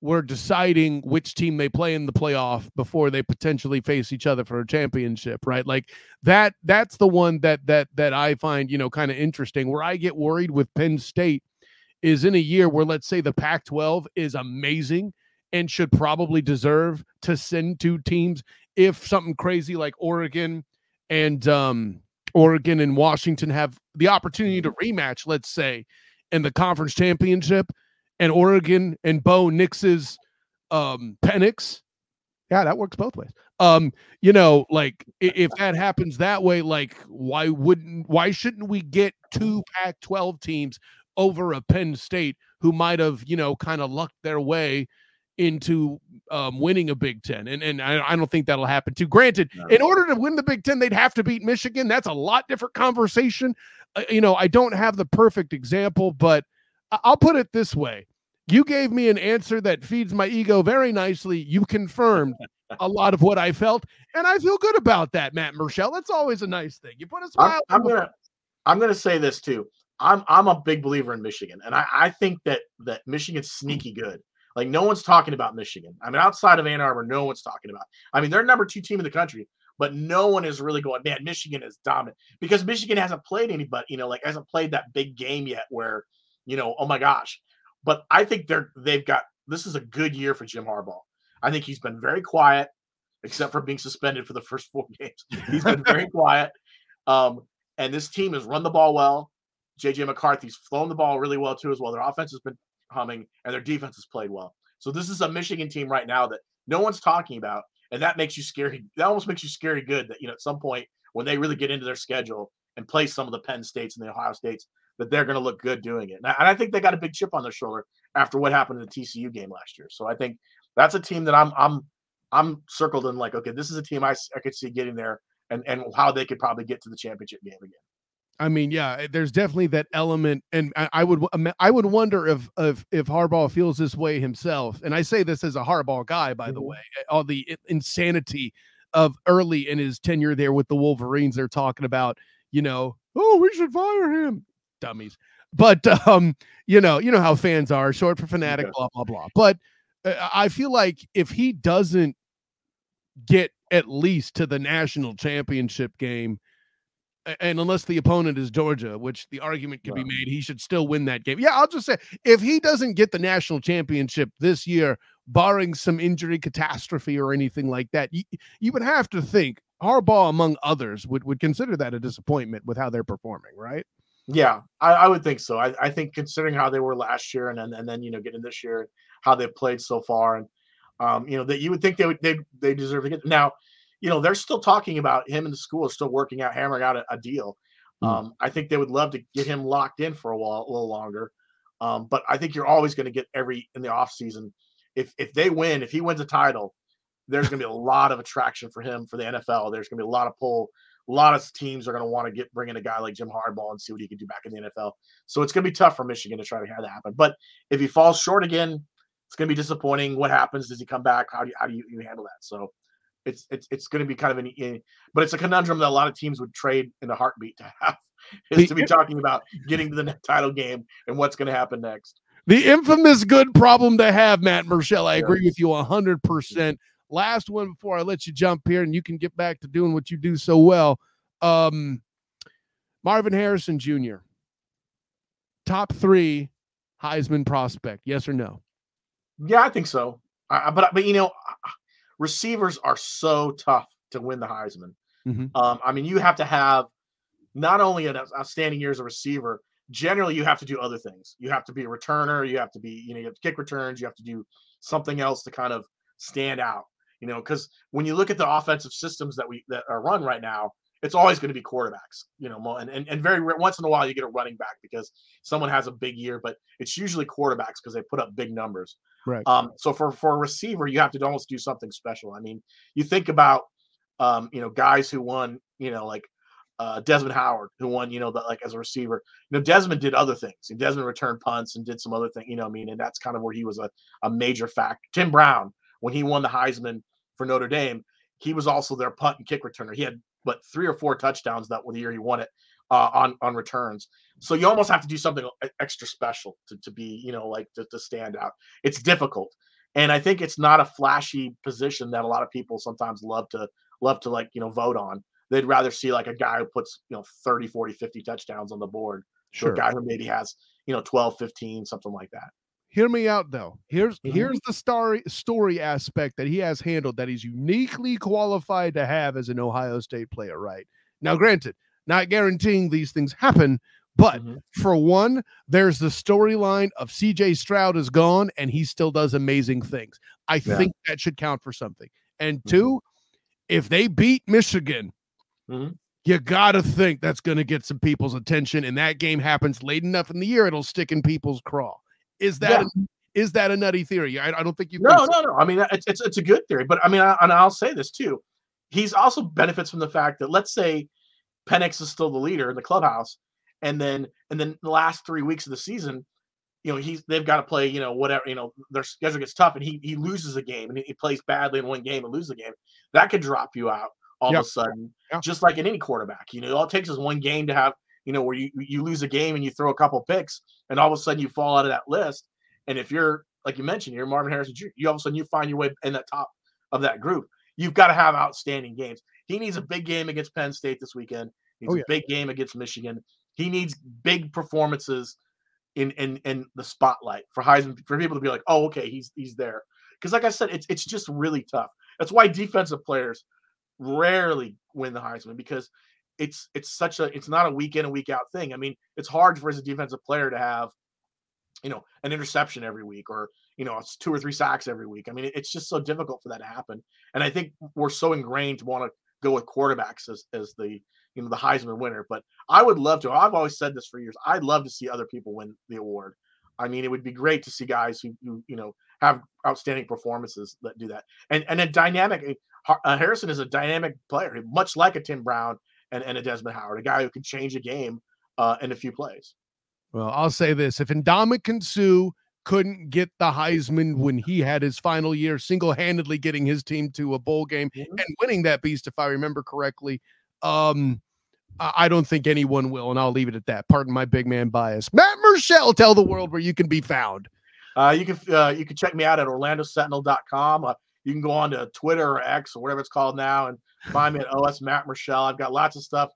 we're deciding which team they play in the playoff before they potentially face each other for a championship, right? Like that's the one that I find, kind of interesting. Where I get worried with Penn State is in a year where, let's say, the Pac-12 is amazing and should probably deserve to send 2 teams. If something crazy like Oregon and Washington have the opportunity to rematch, let's say, in the conference championship, and Oregon and Bo Nix's Penix Yeah, that works both ways. You know, like if that happens that way, like why shouldn't we get two Pac-12 teams over a Penn State who might have, you know, kind of lucked their way into winning a Big Ten? And I don't think that'll happen too. Granted, in order to win the Big Ten, they'd have to beat Michigan. That's a lot different conversation. You know, I don't have the perfect example, but I'll put it this way. You gave me an answer that feeds my ego very nicely. You confirmed a lot of what I felt, and I feel good about that, Matt Murschel. That's always a nice thing. You put a smile. I'm gonna say this too. I'm a big believer in Michigan, and I think that Michigan's sneaky good. Like, no one's talking about Michigan. I mean, outside of Ann Arbor, no one's talking about it. I mean, they're number 2 team in the country, but no one is really going, man, Michigan is dominant, because Michigan hasn't played anybody, you know, like hasn't played that big game yet where, you know, oh my gosh. But I think this is a good year for Jim Harbaugh. I think he's been very quiet, except for being suspended for the first 4 games. He's been very quiet. And this team has run the ball well. JJ McCarthy's flown the ball really well too as well. Their offense has been humming and their defense has played well. So this is a Michigan team right now that no one's talking about. And that makes you scary. That almost makes you scary good that, you know, at some point when they really get into their schedule and play some of the Penn States and the Ohio States, that they're going to look good doing it. And I think they got a big chip on their shoulder after what happened in the TCU game last year. So I think that's a team that I'm circled in, like, okay, this is a team I could see getting there and how they could probably get to the championship game again. I mean, yeah, there's definitely that element. And I would wonder if Harbaugh feels this way himself. And I say this as a Harbaugh guy, by the way, all the insanity of early in his tenure there with the Wolverines, they're talking about, you know, oh, we should fire him. Dummies. But you know how fans are, short for fanatic, blah blah blah. But I feel like if he doesn't get at least to the national championship game, and unless the opponent is Georgia, which the argument could be made, he should still win that game. Yeah, I'll just say, if he doesn't get the national championship this year, barring some injury catastrophe or anything like that, you would have to think Harbaugh, among others, would consider that a disappointment with how they're performing, right? Yeah, I would think so. I think considering how they were last year and then, you know, getting this year, how they played so far, and you know, that you would think they deserve to get. Now, you know, they're still talking about him, and the school is still working out, hammering out a deal. I think they would love to get him locked in for a little longer. But I think you're always going to get in the off season. If they win, if he wins a title, there's going to be a lot of attraction for him for the NFL. There's going to be a lot of pull. A lot of teams are going to want to bring in a guy like Jim Harbaugh and see what he can do back in the NFL. So it's going to be tough for Michigan to try to have that happen. But if he falls short again, it's going to be disappointing. What happens? Does he come back? How do you handle that? So it's going to be kind of but it's a conundrum that a lot of teams would trade in a heartbeat to have, is to be talking about getting to the title game and what's going to happen next. The infamous good problem to have, Matt Murschel. I agree with you 100%. Last one before I let you jump here and you can get back to doing what you do so well. Marvin Harrison Jr., top 3 Heisman prospect, yes or no? Yeah, I think so. But you know, receivers are so tough to win the Heisman. I mean, you have to have not only an outstanding year as a receiver, generally you have to do other things. You have to be a returner. You have to be, you know, you have to kick returns. You have to do something else to kind of stand out. You know, because when you look at the offensive systems that are run right now, it's always going to be quarterbacks. You know, and very once in a while you get a running back because someone has a big year, but it's usually quarterbacks because they put up big numbers. Right. So for a receiver, you have to almost do something special. I mean, you think about you know, guys who won, you know, like Desmond Howard, who won, you know, like as a receiver. You know, Desmond did other things. And Desmond returned punts and did some other thing. You know, I mean, and that's kind of where he was a major factor. Tim Brown. When he won the Heisman for Notre Dame, he was also their punt and kick returner. He had, 3 or 4 touchdowns that year he won it on returns. So you almost have to do something extra special to be, you know, like to stand out. It's difficult. And I think it's not a flashy position that a lot of people sometimes love to like, you know, vote on. They'd rather see like a guy who puts, you know, 30, 40, 50 touchdowns on the board. Sure. So a guy who maybe has, you know, 12, 15, something like that. Hear me out, though. Here's the story aspect that he has handled that he's uniquely qualified to have as an Ohio State player, right? Now, granted, not guaranteeing these things happen, but for one, there's the storyline of CJ Stroud is gone and he still does amazing things. I think that should count for something. And two, if they beat Michigan, you got to think that's going to get some people's attention. And that game happens late enough in the year, it'll stick in people's craw. Is that a nutty theory? I don't think you. No. I mean, it's a good theory. But I mean, and I'll say this too. He's also benefits from the fact that, let's say Penix is still the leader in the clubhouse. And then the last 3 weeks of the season, you know, they've got to play, you know, whatever, you know, their schedule gets tough and he loses a game and he plays badly in one game and loses a game. That could drop you out all of a sudden, just like in any quarterback. You know, all it takes is one game to have, you know, where you lose a game and you throw a couple picks and all of a sudden you fall out of that list. And if you're, like you mentioned, you're Marvin Harrison, you all of a sudden you find your way in the top of that group. You've got to have outstanding games. He needs a big game against Penn State this weekend. He needs a big game against Michigan. He needs big performances in the spotlight for Heisman, for people to be like, oh, okay, he's there. Because like I said, it's just really tough. That's why defensive players rarely win the Heisman, because it's not a week in and week out thing. I mean, it's hard for as a defensive player to have, you know, an interception every week, or, you know, it's 2 or 3 sacks every week. I mean, it's just so difficult for that to happen. And I think we're so ingrained to want to go with quarterbacks as the, you know, the Heisman winner. But I would love to. I've always said this for years. I'd love to see other people win the award. I mean, it would be great to see guys who you know, have outstanding performances that do that. And a dynamic Harrison is a dynamic player, much like a Tim Brown and a Desmond Howard, a guy who can change a game in a few plays. Well, I'll say this. If Ndamukong Suh couldn't get the Heisman when he had his final year, single-handedly getting his team to a bowl game and winning that beast, if I remember correctly, I don't think anyone will, and I'll leave it at that. Pardon my big man bias. Matt Murschel, tell the world where you can be found. You can check me out at orlandosentinel.com. You can go on to Twitter or X or whatever it's called now and find me at OS Matt Murschel. I've got lots of stuff.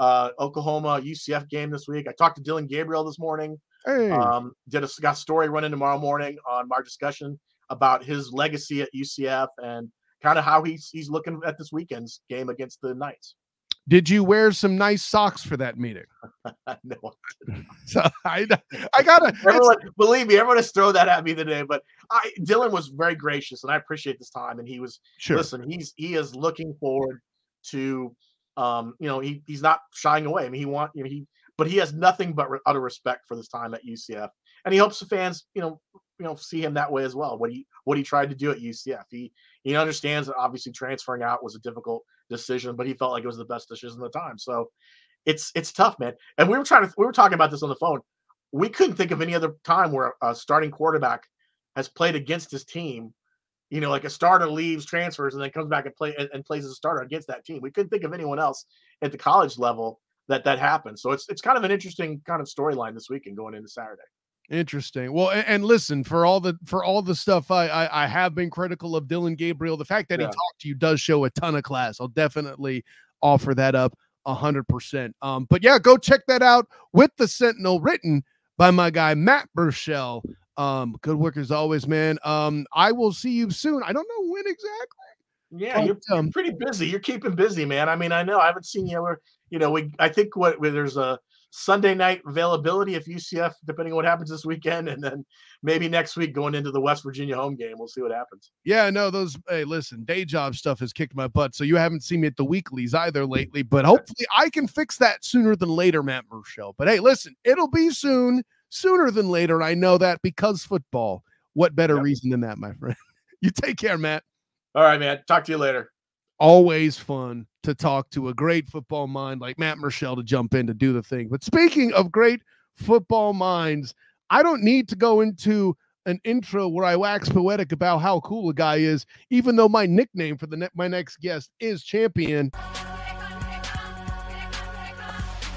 Oklahoma UCF game this week. I talked to Dillon Gabriel this morning. Hey. Got a story running tomorrow morning on our discussion about his legacy at UCF and kind of how he's looking at this weekend's game against the Knights. Did you wear some nice socks for that meeting? No. So I gotta. Believe me, everyone has thrown that at me today. But Dillon was very gracious, and I appreciate this time. And he was listen. He is looking forward to. You know, he's not shying away. I mean, he has nothing but utter respect for this time at UCF, and he hopes the fans, you know, see him that way as well. What he tried to do at UCF, he understands that obviously transferring out was a difficult decision, but he felt like it was the best decision at the time. So, it's tough, man. And we were talking about this on the phone. We couldn't think of any other time where a starting quarterback has played against his team. You know, like a starter leaves, transfers, and then comes back and plays as a starter against that team. We couldn't think of anyone else at the college level that happened. So it's kind of an interesting kind of storyline this weekend going into Saturday. Interesting. Well, and listen, for all the stuff I have been critical of Dillon Gabriel, the fact that he talked to you does show a ton of class. I'll definitely offer that up 100%. But yeah, go check that out with the Sentinel, written by my guy Matt Murschel. Good work as always, man. I will see you soon. I don't know when exactly. Yeah, you're pretty busy. You're keeping busy, man. I mean, I know I haven't seen you ever. You know, there's a Sunday night availability if UCF, depending on what happens this weekend, and then maybe next week going into the West Virginia home game, we'll see what happens. Yeah, no, day job stuff has kicked my butt, so you haven't seen me at the weeklies either lately. But hopefully, I can fix that sooner than later, Matt Murschel. But hey, listen, it'll be soon. Sooner than later, I know that because football. What better reason than that, my friend? You take care, Matt. All right, man. Talk to you later. Always fun to talk to a great football mind like Matt Murschel to jump in to do the thing. But speaking of great football minds, I don't need to go into an intro where I wax poetic about how cool a guy is, even though my nickname for my next guest is Champion.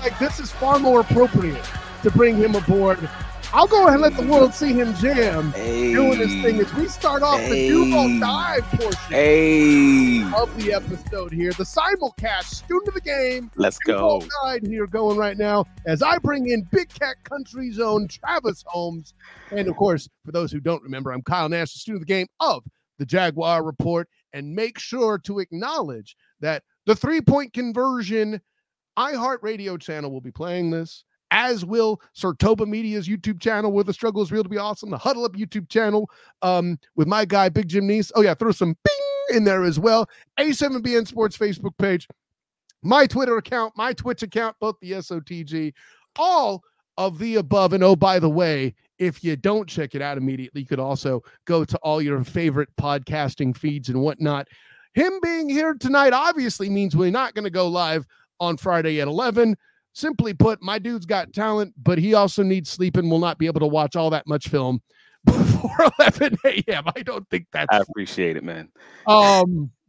Like, this is far more appropriate to bring him aboard. I'll go ahead and let the world see him jam doing this thing as we start off the Duval Dive portion of the episode here. The simulcast, student of the game. Let's go. Side here going right now as I bring in Big Cat Country's own Travis Holmes. And of course, for those who don't remember, I'm Kyle Nash, the student of the game of the Jaguar Report. And make sure to acknowledge that the three-point conversion iHeartRadio channel will be playing this, as will Sartoba Media's YouTube channel, where the struggle is real to be awesome, the Huddle Up YouTube channel with my guy, Big Jim Neese. Oh, yeah, throw some bing in there as well. A7BN Sports Facebook page, my Twitter account, my Twitch account, both the SOTG, all of the above. And oh, by the way, if you don't check it out immediately, you could also go to all your favorite podcasting feeds and whatnot. Him being here tonight obviously means we're not going to go live on Friday at 11. Simply put, my dude's got talent, but he also needs sleep and will not be able to watch all that much film before 11 a.m. I don't think that's... I appreciate it, man.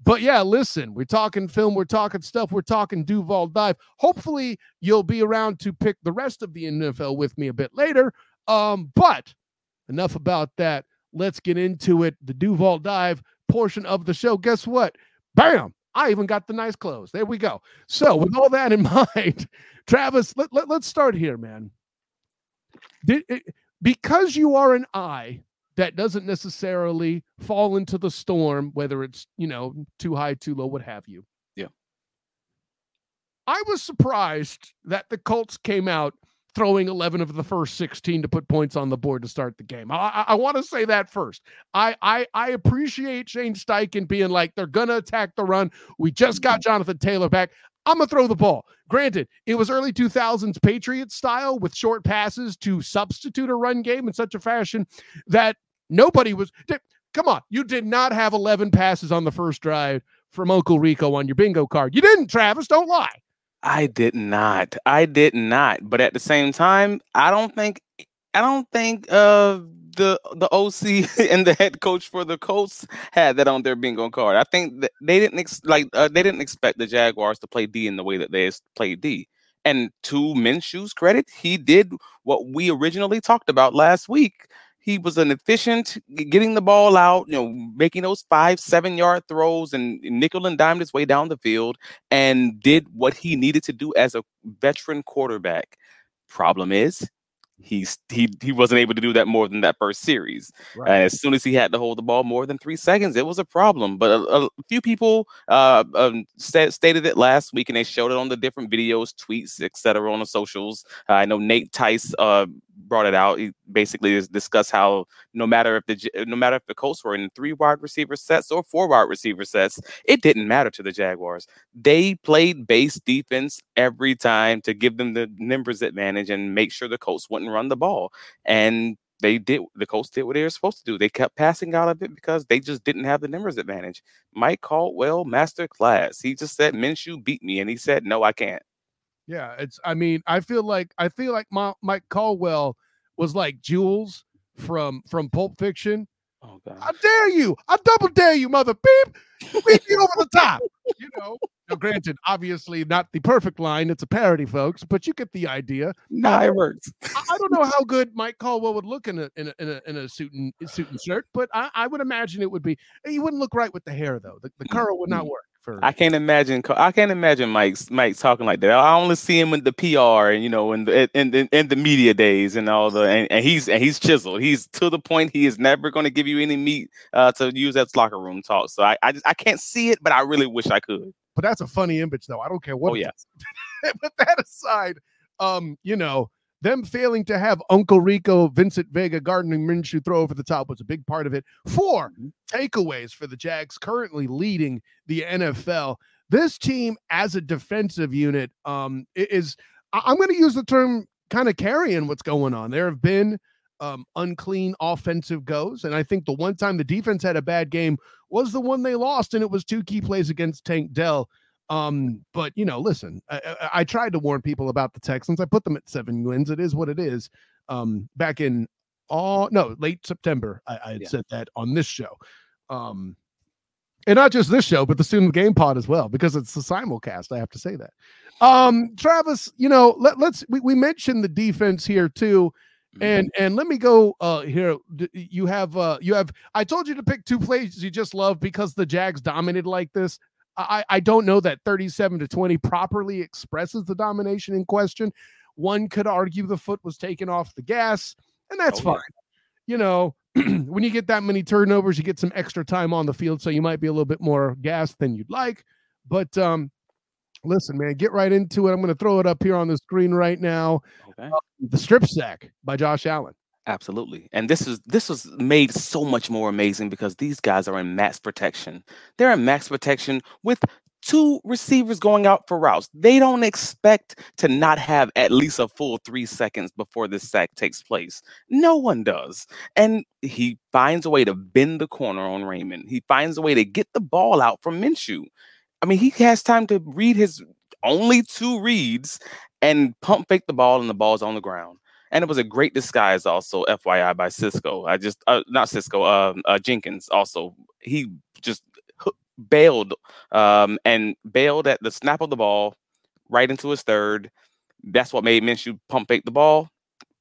But yeah, listen, we're talking film, we're talking stuff, we're talking Duval Dive. Hopefully, you'll be around to pick the rest of the NFL with me a bit later. But enough about that. Let's get into it. The Duval Dive portion of the show. Guess what? Bam! I even got the nice clothes. There we go. So with all that in mind, Travis, let's start here, man. Because you are an eye that doesn't necessarily fall into the storm, whether it's, you know, too high, too low, what have you. Yeah. I was surprised that the Colts came out throwing 11 of the first 16 to put points on the board to start the game. I want to say that first. I appreciate Shane Steichen being like, they're going to attack the run. We just got Jonathan Taylor back. I'm going to throw the ball. Granted, it was early 2000s Patriots style with short passes to substitute a run game in such a fashion that nobody was. Come on. You did not have 11 passes on the first drive from Uncle Rico on your bingo card. You didn't, Travis. Don't lie. I did not. But at the same time, I don't think the OC and the head coach for the Colts had that on their bingo card. I think that they didn't expect the Jaguars to play D in the way that they played D. And to Minshew's credit, he did what we originally talked about last week. He was an efficient, getting the ball out, you know, making those 5-7 yard throws and nickel and dimed his way down the field, and did what he needed to do as a veteran quarterback. Problem is, he wasn't able to do that more than that first series. Right. And as soon as he had to hold the ball more than 3 seconds, it was a problem. But a few people stated it last week, and they showed it on the different videos, tweets, etc., on the socials. I know Nate Tice brought it out. He basically discussed how no matter if the Colts were in 3 wide receiver sets or 4 wide receiver sets, it didn't matter to the Jaguars. They played base defense every time to give them the numbers advantage and make sure the Colts wouldn't run the ball. And they did. The Colts did what they were supposed to do. They kept passing out of it because they just didn't have the numbers advantage. Mike Caldwell, master class. He just said, Minshew beat me, and he said, no, I can't. Yeah, it's. I mean, I feel like Mike Caldwell was like Jules from Pulp Fiction. Oh God! I dare you! I double dare you, mother beep! Beat you over the top. You know. Now, granted, obviously not the perfect line. It's a parody, folks, but you get the idea. Nah, it works. I don't know how good Mike Caldwell would look in a suit and shirt, but I would imagine it would be. He wouldn't look right with the hair though. The curl would not work. I can't imagine Mike talking like that. I only see him in the PR and, you know, in the media days and all the and he's chiseled. He's to the point. He is never going to give you any meat to use as locker room talk. So I just can't see it, but I really wish I could. But that's a funny image, though. I don't care what. Oh yeah. But that aside, you know, them failing to have Uncle Rico, Vincent Vega, Gardner Minshew throw over the top was a big part of it. 4 takeaways for the Jags, currently leading the NFL. This team as a defensive unit is, I'm going to use the term, kind of carrying what's going on. There have been unclean offensive goes, and I think the one time the defense had a bad game was the one they lost, and it was 2 key plays against Tank Dell. But, you know, listen, I tried to warn people about the Texans. I put them at 7 wins. It is what it is. Back in late September, I had said that on this show. And not just this show, but the Student Game Pod as well, because it's a simulcast. I have to say that. Travis, you know, we mentioned the defense here too. And let me go here. You have, I told you to pick 2 plays you just love because the Jags dominated like this. I don't know that 37-20 properly expresses the domination in question. One could argue the foot was taken off the gas, and that's fine. You know, when you get that many turnovers, you get some extra time on the field, so you might be a little bit more gas than you'd like. But listen, man, get right into it. I'm going to throw it up here on the screen right now. Okay. The strip sack by Josh Allen. Absolutely. And this was made so much more amazing because these guys are in max protection. They're in max protection with two receivers going out for routes. They don't expect to not have at least a full 3 seconds before this sack takes place. No one does. And he finds a way to bend the corner on Raymond. He finds a way to get the ball out from Minshew. I mean, he has time to read his only two reads and pump fake the ball, and the ball's on the ground. And it was a great disguise also, FYI, by Cisco. Jenkins also. He just bailed bailed at the snap of the ball right into his third. That's what made Minshew pump fake the ball.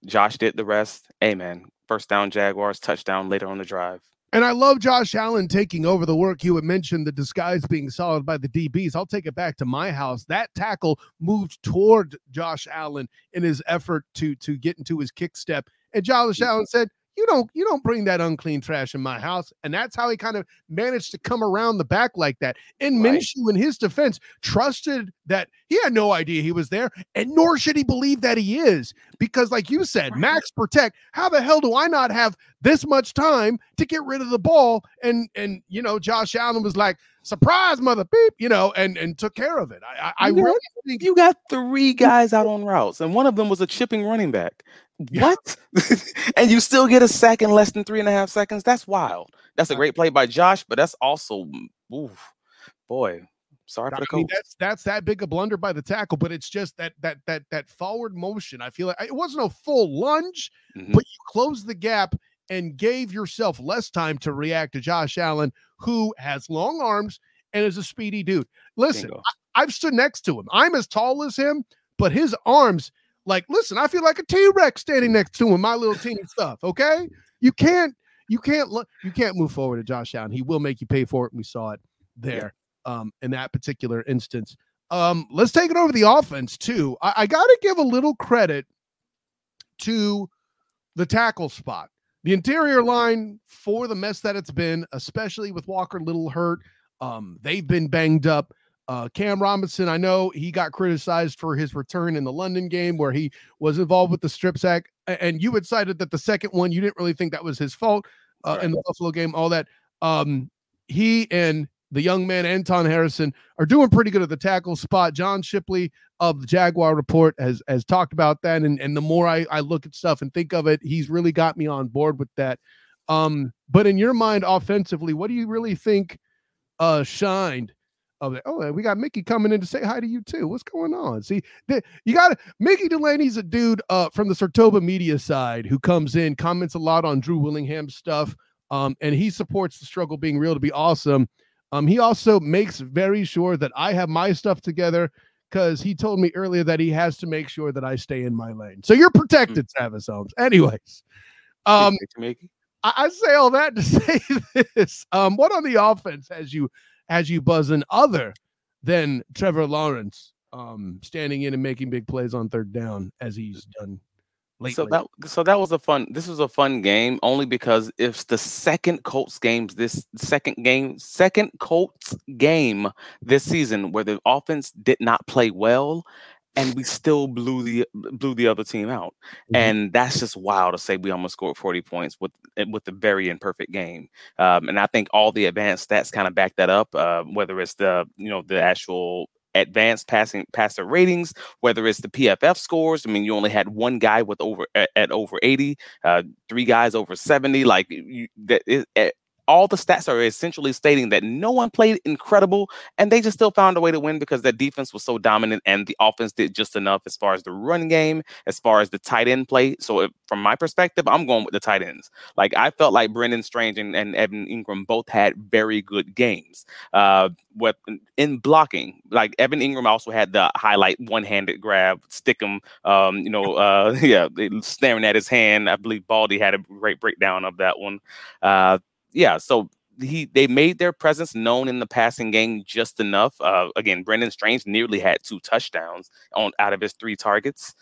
Josh did the rest. Amen. First down, Jaguars, touchdown later on the drive. And I love Josh Allen taking over the work. You had mentioned the disguise being solid by the DBs. I'll take it back to my house. That tackle moved toward Josh Allen in his effort to get into his kick step. And Josh Allen said, you don't bring that unclean trash in my house. And that's how he kind of managed to come around the back like that. And right. Minshew, in his defense, trusted that he had no idea he was there, and nor should he believe that he is. Because like you said, max protect, how the hell do I not have this much time to get rid of the ball? And you know, Josh Allen was like, surprise, mother beep, and took care of it. I really think you got three guys out on routes, and one of them was a chipping running back. What? And you still get a sack in less than 3.5 seconds? That's wild. That's a great play by Josh, but that's also, sorry for the coach. I mean, that's that big a blunder by the tackle, but it's just that forward motion. I feel like it wasn't a full lunge, but you closed the gap and gave yourself less time to react to Josh Allen, who has long arms and is a speedy dude. Listen, I've stood next to him. I'm as tall as him, but his arms, like, listen, I feel like a T-Rex standing next to him, my little teeny stuff, okay? You can't move forward to Josh Allen. He will make you pay for it, and we saw it there in that particular instance. Let's take it over the offense, too. I got to give a little credit to the tackle spot. The interior line, for the mess that it's been, especially with Walker Little hurt, they've been banged up. Cam Robinson, I know he got criticized for his return in the London game where he was involved with the strip sack. And you had cited that the second one, you didn't really think that was his fault in the Buffalo game, all that. He and the young man, Anton Harrison, are doing pretty good at the tackle spot. John Shipley of the Jaguar Report has talked about that. And the more I look at stuff and think of it, he's really got me on board with that. But in your mind, offensively, what do you really think shined? Oh, we got Mickey coming in to say hi to you, too. What's going on? See, Mickey Delaney's a dude from the Sartoba media side who comes in, comments a lot on Drew Willingham's stuff, and he supports the struggle being real to be awesome. He also makes very sure that I have my stuff together because he told me earlier that he has to make sure that I stay in my lane. So you're protected, Travis Holmes. Anyways, I say all that to say this. What on the offense has you buzzing other than Trevor Lawrence standing in and making big plays on third down as he's done lately? This was a fun game only because it's the second Colts game this season where the offense did not play well and we still blew the other team out. And that's just wild to say we almost scored 40 points with the very imperfect game. And I think all the advanced stats kind of back that up, whether it's the actual advanced passer ratings, whether it's the PFF scores. I mean, you only had one guy with over 80, three guys over 70. All the stats are essentially stating that no one played incredible, and they just still found a way to win because their defense was so dominant and the offense did just enough as far as the run game, as far as the tight end play. So from my perspective, I'm going with the tight ends. Like, I felt like Brendan Strange and Evan Ingram both had very good games in blocking. Like, Evan Ingram also had the highlight one-handed grab, stick him, staring at his hand. I believe Baldy had a great breakdown of that one. So they made their presence known in the passing game just enough. Again, Brendan Strange nearly had two touchdowns out of his three targets.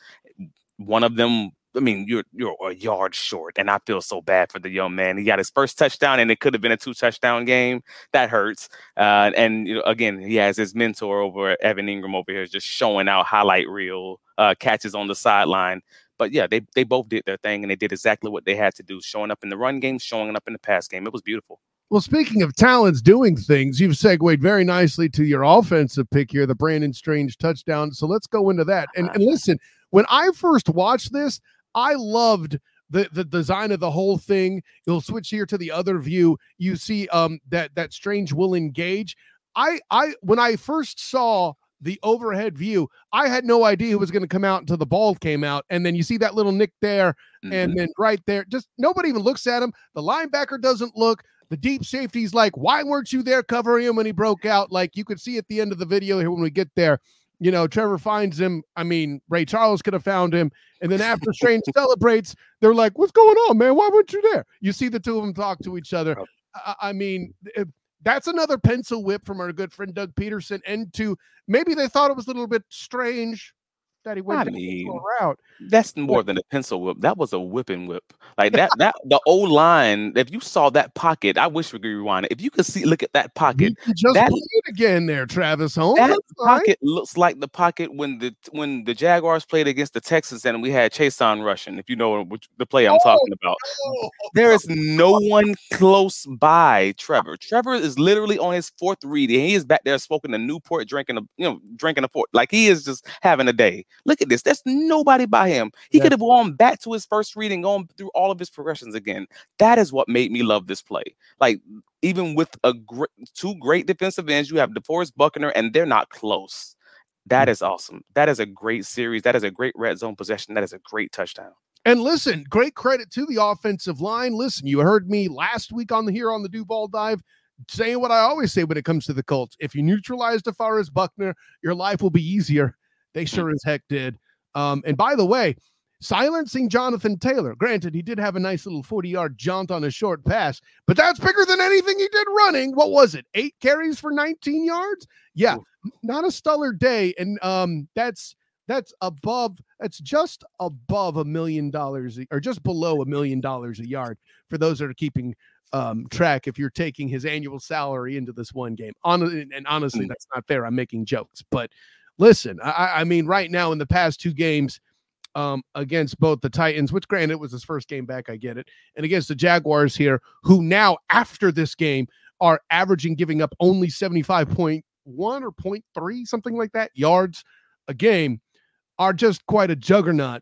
One of them, I mean, you're a yard short, and I feel so bad for the young man. He got his first touchdown, and it could have been a two-touchdown game. That hurts. Again, he has his mentor over Evan Ingram over here just showing out highlight reel catches on the sideline. But yeah, they both did their thing, and they did exactly what they had to do, showing up in the run game, showing up in the pass game. It was beautiful. Well, speaking of talents doing things, you've segued very nicely to your offensive pick here, the Brandon Strange touchdown. So let's go into that. And listen, when I first watched this, I loved the design of the whole thing. You'll switch here to the other view. You see that Strange will engage. I when I first saw the overhead view, I had no idea who was going to come out until the ball came out. And then you see that little nick there, mm-hmm. and then right there, just nobody even looks at him. The linebacker doesn't look. The deep safety's like, why weren't you there covering him when he broke out? Like, you could see at the end of the video here when we get there, you know, Trevor finds him. I mean, Ray Charles could have found him. And then after Strange celebrates, they're like, what's going on, man? Why weren't you there? You see the two of them talk to each other. I mean, that's another pencil whip from our good friend Doug Peterson. And to maybe they thought it was a little bit strange that he went the route. That's more than a pencil whip. That was a whipping whip. Like that, that the old line. If you saw that pocket, I wish we could rewind it. If you could see, look at that pocket. You just that, play it again there, Travis Holmes. That pocket looks like the pocket when the Jaguars played against the Texans and we had Chaseon rushing. If you know the play I'm talking about, there is no one close by Trevor. Trevor is literally on his fourth read, and he is back there smoking a Newport, drinking a port. Like he is just having a day. Look at this. There's nobody by him. He could have gone back to his first read and gone through all of his progressions again. That is what made me love this play. Like, even with two great defensive ends, you have DeForest Buckner, and they're not close. That is awesome. That is a great series. That is a great red zone possession. That is a great touchdown. And listen, great credit to the offensive line. Listen, you heard me last week on the Duval Dive, saying what I always say when it comes to the Colts. If you neutralize DeForest Buckner, your life will be easier. They sure as heck did. And by the way, silencing Jonathan Taylor. Granted, he did have a nice little 40-yard jaunt on a short pass, but that's bigger than anything he did running. What was it? 8 carries for 19 yards? Yeah, not a stellar day. And that's just above $1 million or just below $1 million a yard for those that are keeping track. If you're taking his annual salary into this one game, and honestly, that's not fair. I'm making jokes, but. Listen, I mean, right now in the past two games against both the Titans, which granted was his first game back, I get it, and against the Jaguars here, who now after this game are averaging giving up only 75.1 or 0.3, something like that, yards a game, are just quite a juggernaut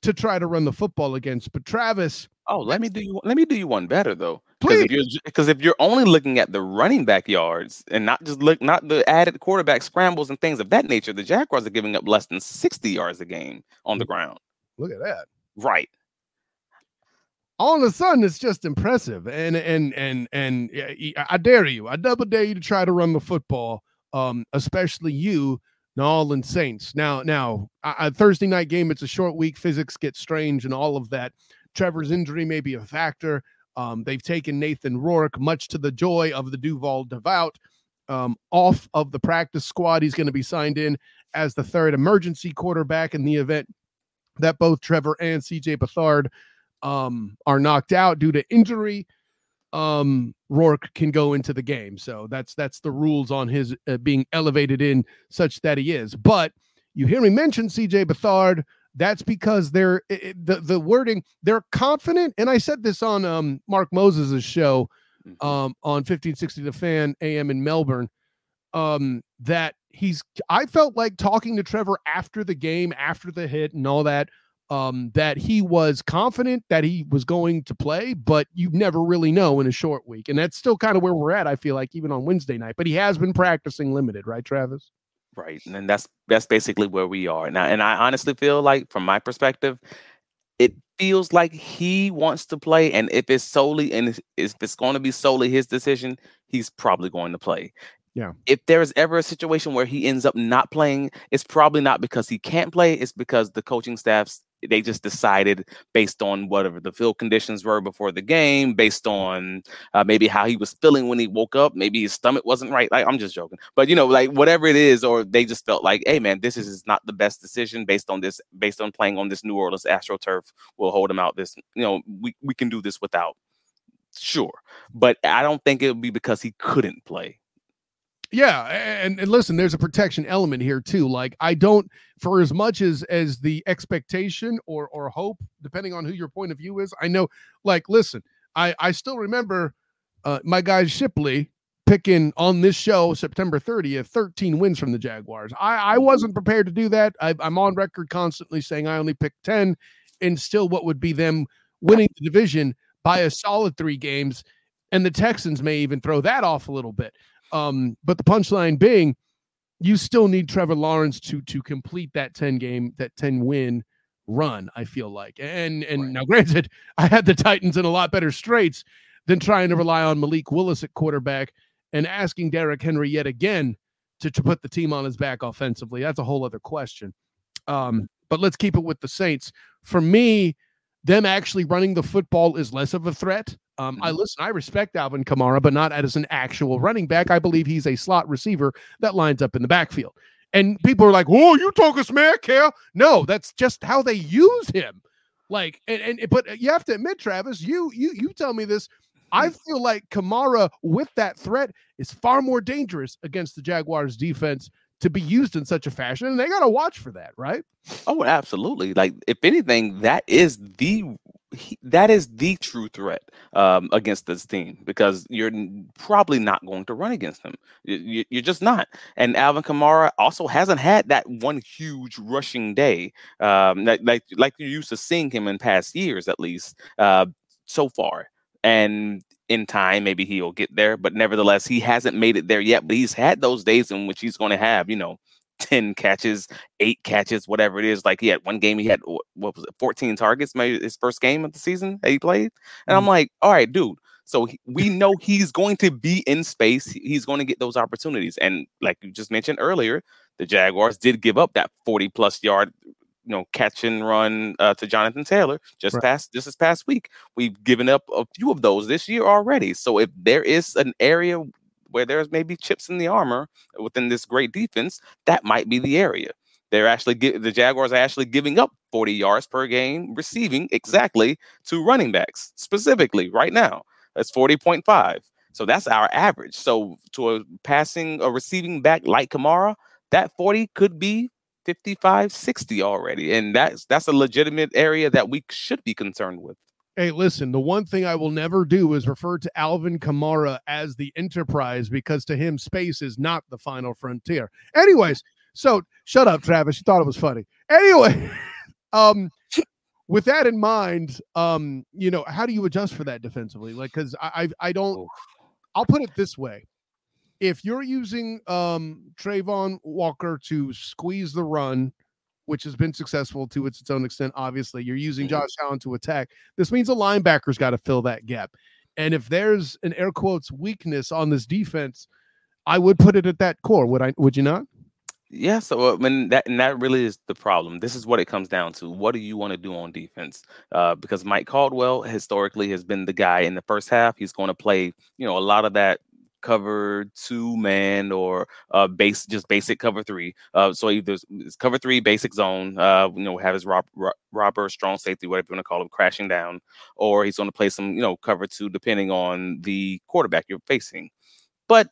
to try to run the football against. But Travis, let me do you one better though, because if you're only looking at the running back yards and not the added quarterback scrambles and things of that nature, the Jaguars are giving up less than 60 yards a game on the ground. Look at that, right? All of a sudden, it's just impressive, and I dare you, I double dare you to try to run the football, especially you. New Orleans Saints. Now, Thursday night game, it's a short week. Physics get strange and all of that. Trevor's injury may be a factor. They've taken Nathan Rourke, much to the joy of the Duval Devout, off of the practice squad. He's going to be signed in as the third emergency quarterback in the event that both Trevor and CJ Beathard are knocked out due to injury. Rourke can go into the game. So that's the rules on his being elevated in such that he is. But you hear me mention CJ Beathard. That's because the wording, they're confident. And I said this on Mark Moses's show on 1560 The Fan AM in Melbourne, that I felt like talking to Trevor after the game, after the hit and all that, that he was confident that he was going to play, but you never really know in a short week. And that's still kind of where we're at, I feel like, even on Wednesday night. But he has been practicing limited, right, Travis? Right. And that's basically where we are now. And I honestly feel like, from my perspective, it feels like he wants to play. And if it's going to be solely his decision, he's probably going to play. Yeah. If there is ever a situation where he ends up not playing, it's probably not because he can't play. It's because the coaching staffs, they just decided based on whatever the field conditions were before the game, based on maybe how he was feeling when he woke up. Maybe his stomach wasn't right. Like, I'm just joking. But, you know, like whatever it is, or they just felt like, hey, man, this is not the best decision based on playing on this New Orleans AstroTurf. We'll hold him out this. You know, we can do this without. Sure. But I don't think it would be because he couldn't play. Yeah, and listen, there's a protection element here too. Like, I don't, for as much as the expectation or hope, depending on who your point of view is, I know, like, listen, I still remember my guy Shipley picking on this show September 30th, 13 wins from the Jaguars. I wasn't prepared to do that. I'm on record constantly saying I only picked 10, and still what would be them winning the division by a solid 3 games, and the Texans may even throw that off a little bit. But the punchline being, you still need Trevor Lawrence to complete that 10-win run, I feel like. And right. Now, granted, I had the Titans in a lot better straits than trying to rely on Malik Willis at quarterback and asking Derrick Henry yet again to put the team on his back offensively. That's a whole other question. But let's keep it with the Saints. For me, them actually running the football is less of a threat. I respect Alvin Kamara, but not as an actual running back. I believe he's a slot receiver that lines up in the backfield. And people are like, "Oh, you talking smack, Cal?" No, that's just how they use him. Like, but you have to admit, Travis, you tell me this. I feel like Kamara with that threat is far more dangerous against the Jaguars defense to be used in such a fashion. And they got to watch for that, right? Oh, absolutely. Like, if anything, that is the true threat against this team, because you're probably not going to run against them. You're just not. And Alvin Kamara also hasn't had that one huge rushing day like you're used to seeing him in past years, at least so far. And in time, maybe he'll get there. But nevertheless, he hasn't made it there yet. But he's had those days in which he's going to have, 10 catches, 8 catches, whatever it is. Like, he had one game, he had, 14 targets, maybe his first game of the season that he played. And I'm like, all right, dude. So we know he's going to be in space. He's going to get those opportunities. And like you just mentioned earlier, the Jaguars did give up that 40-plus yard catch and run to Jonathan Taylor just this past week. We've given up a few of those this year already. So if there is an area where there's maybe chips in the armor within this great defense, that might be the area. They're actually the Jaguars are actually giving up 40 yards per game receiving exactly to running backs specifically right now. That's 40.5. So that's our average. So to a receiving back like Kamara, that 40 could be 55, 60 already. And that's a legitimate area that we should be concerned with. Hey, listen, the one thing I will never do is refer to Alvin Kamara as the Enterprise, because to him, space is not the final frontier. Anyways, so shut up, Travis. You thought it was funny. Anyway, with that in mind, how do you adjust for that defensively? Like, because I'll put it this way. If you're using Trayvon Walker to squeeze the run, which has been successful to its own extent, obviously, you're using Josh Allen to attack. This means a linebacker's got to fill that gap. And if there's an air quotes weakness on this defense, I would put it at that core. Would you not? Yeah, so that really is the problem. This is what it comes down to. What do you want to do on defense? Because Mike Caldwell historically has been the guy in the first half. He's going to play, a lot of that cover 2 man or basic cover 3. So either it's cover 3 basic zone, have his robber, strong safety, whatever you want to call him, crashing down, or he's going to play some, cover 2 depending on the quarterback you're facing. But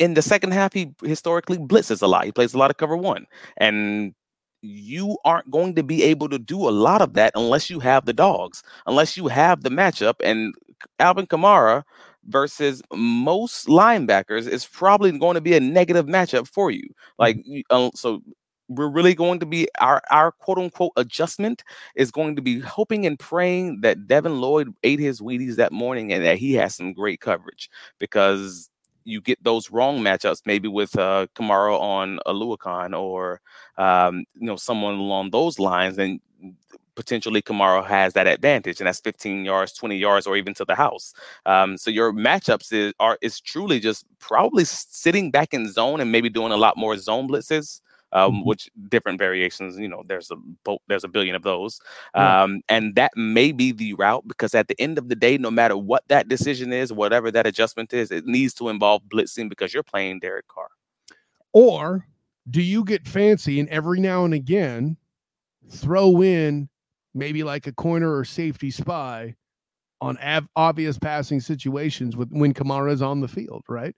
in the second half, he historically blitzes a lot. He plays a lot of cover 1, and you aren't going to be able to do a lot of that unless you have the dogs, unless you have the matchup. And Alvin Kamara versus most linebackers is probably going to be a negative matchup for you. Like, so we're really going to be our quote unquote adjustment is going to be hoping and praying that Devin Lloyd ate his Wheaties that morning and that he has some great coverage, because you get those wrong matchups, maybe with Kamara on Aluakon or someone along those lines, and potentially Kamara has that advantage, and that's 15 yards, 20 yards, or even to the house. So your matchups is truly just probably sitting back in zone and maybe doing a lot more zone blitzes, which different variations, there's a billion of those. And that may be the route, because at the end of the day, no matter what that decision is, whatever that adjustment is, it needs to involve blitzing, because you're playing Derek Carr. Or do you get fancy and every now and again throw in maybe like a corner or safety spy on obvious passing situations when Kamara's on the field, right?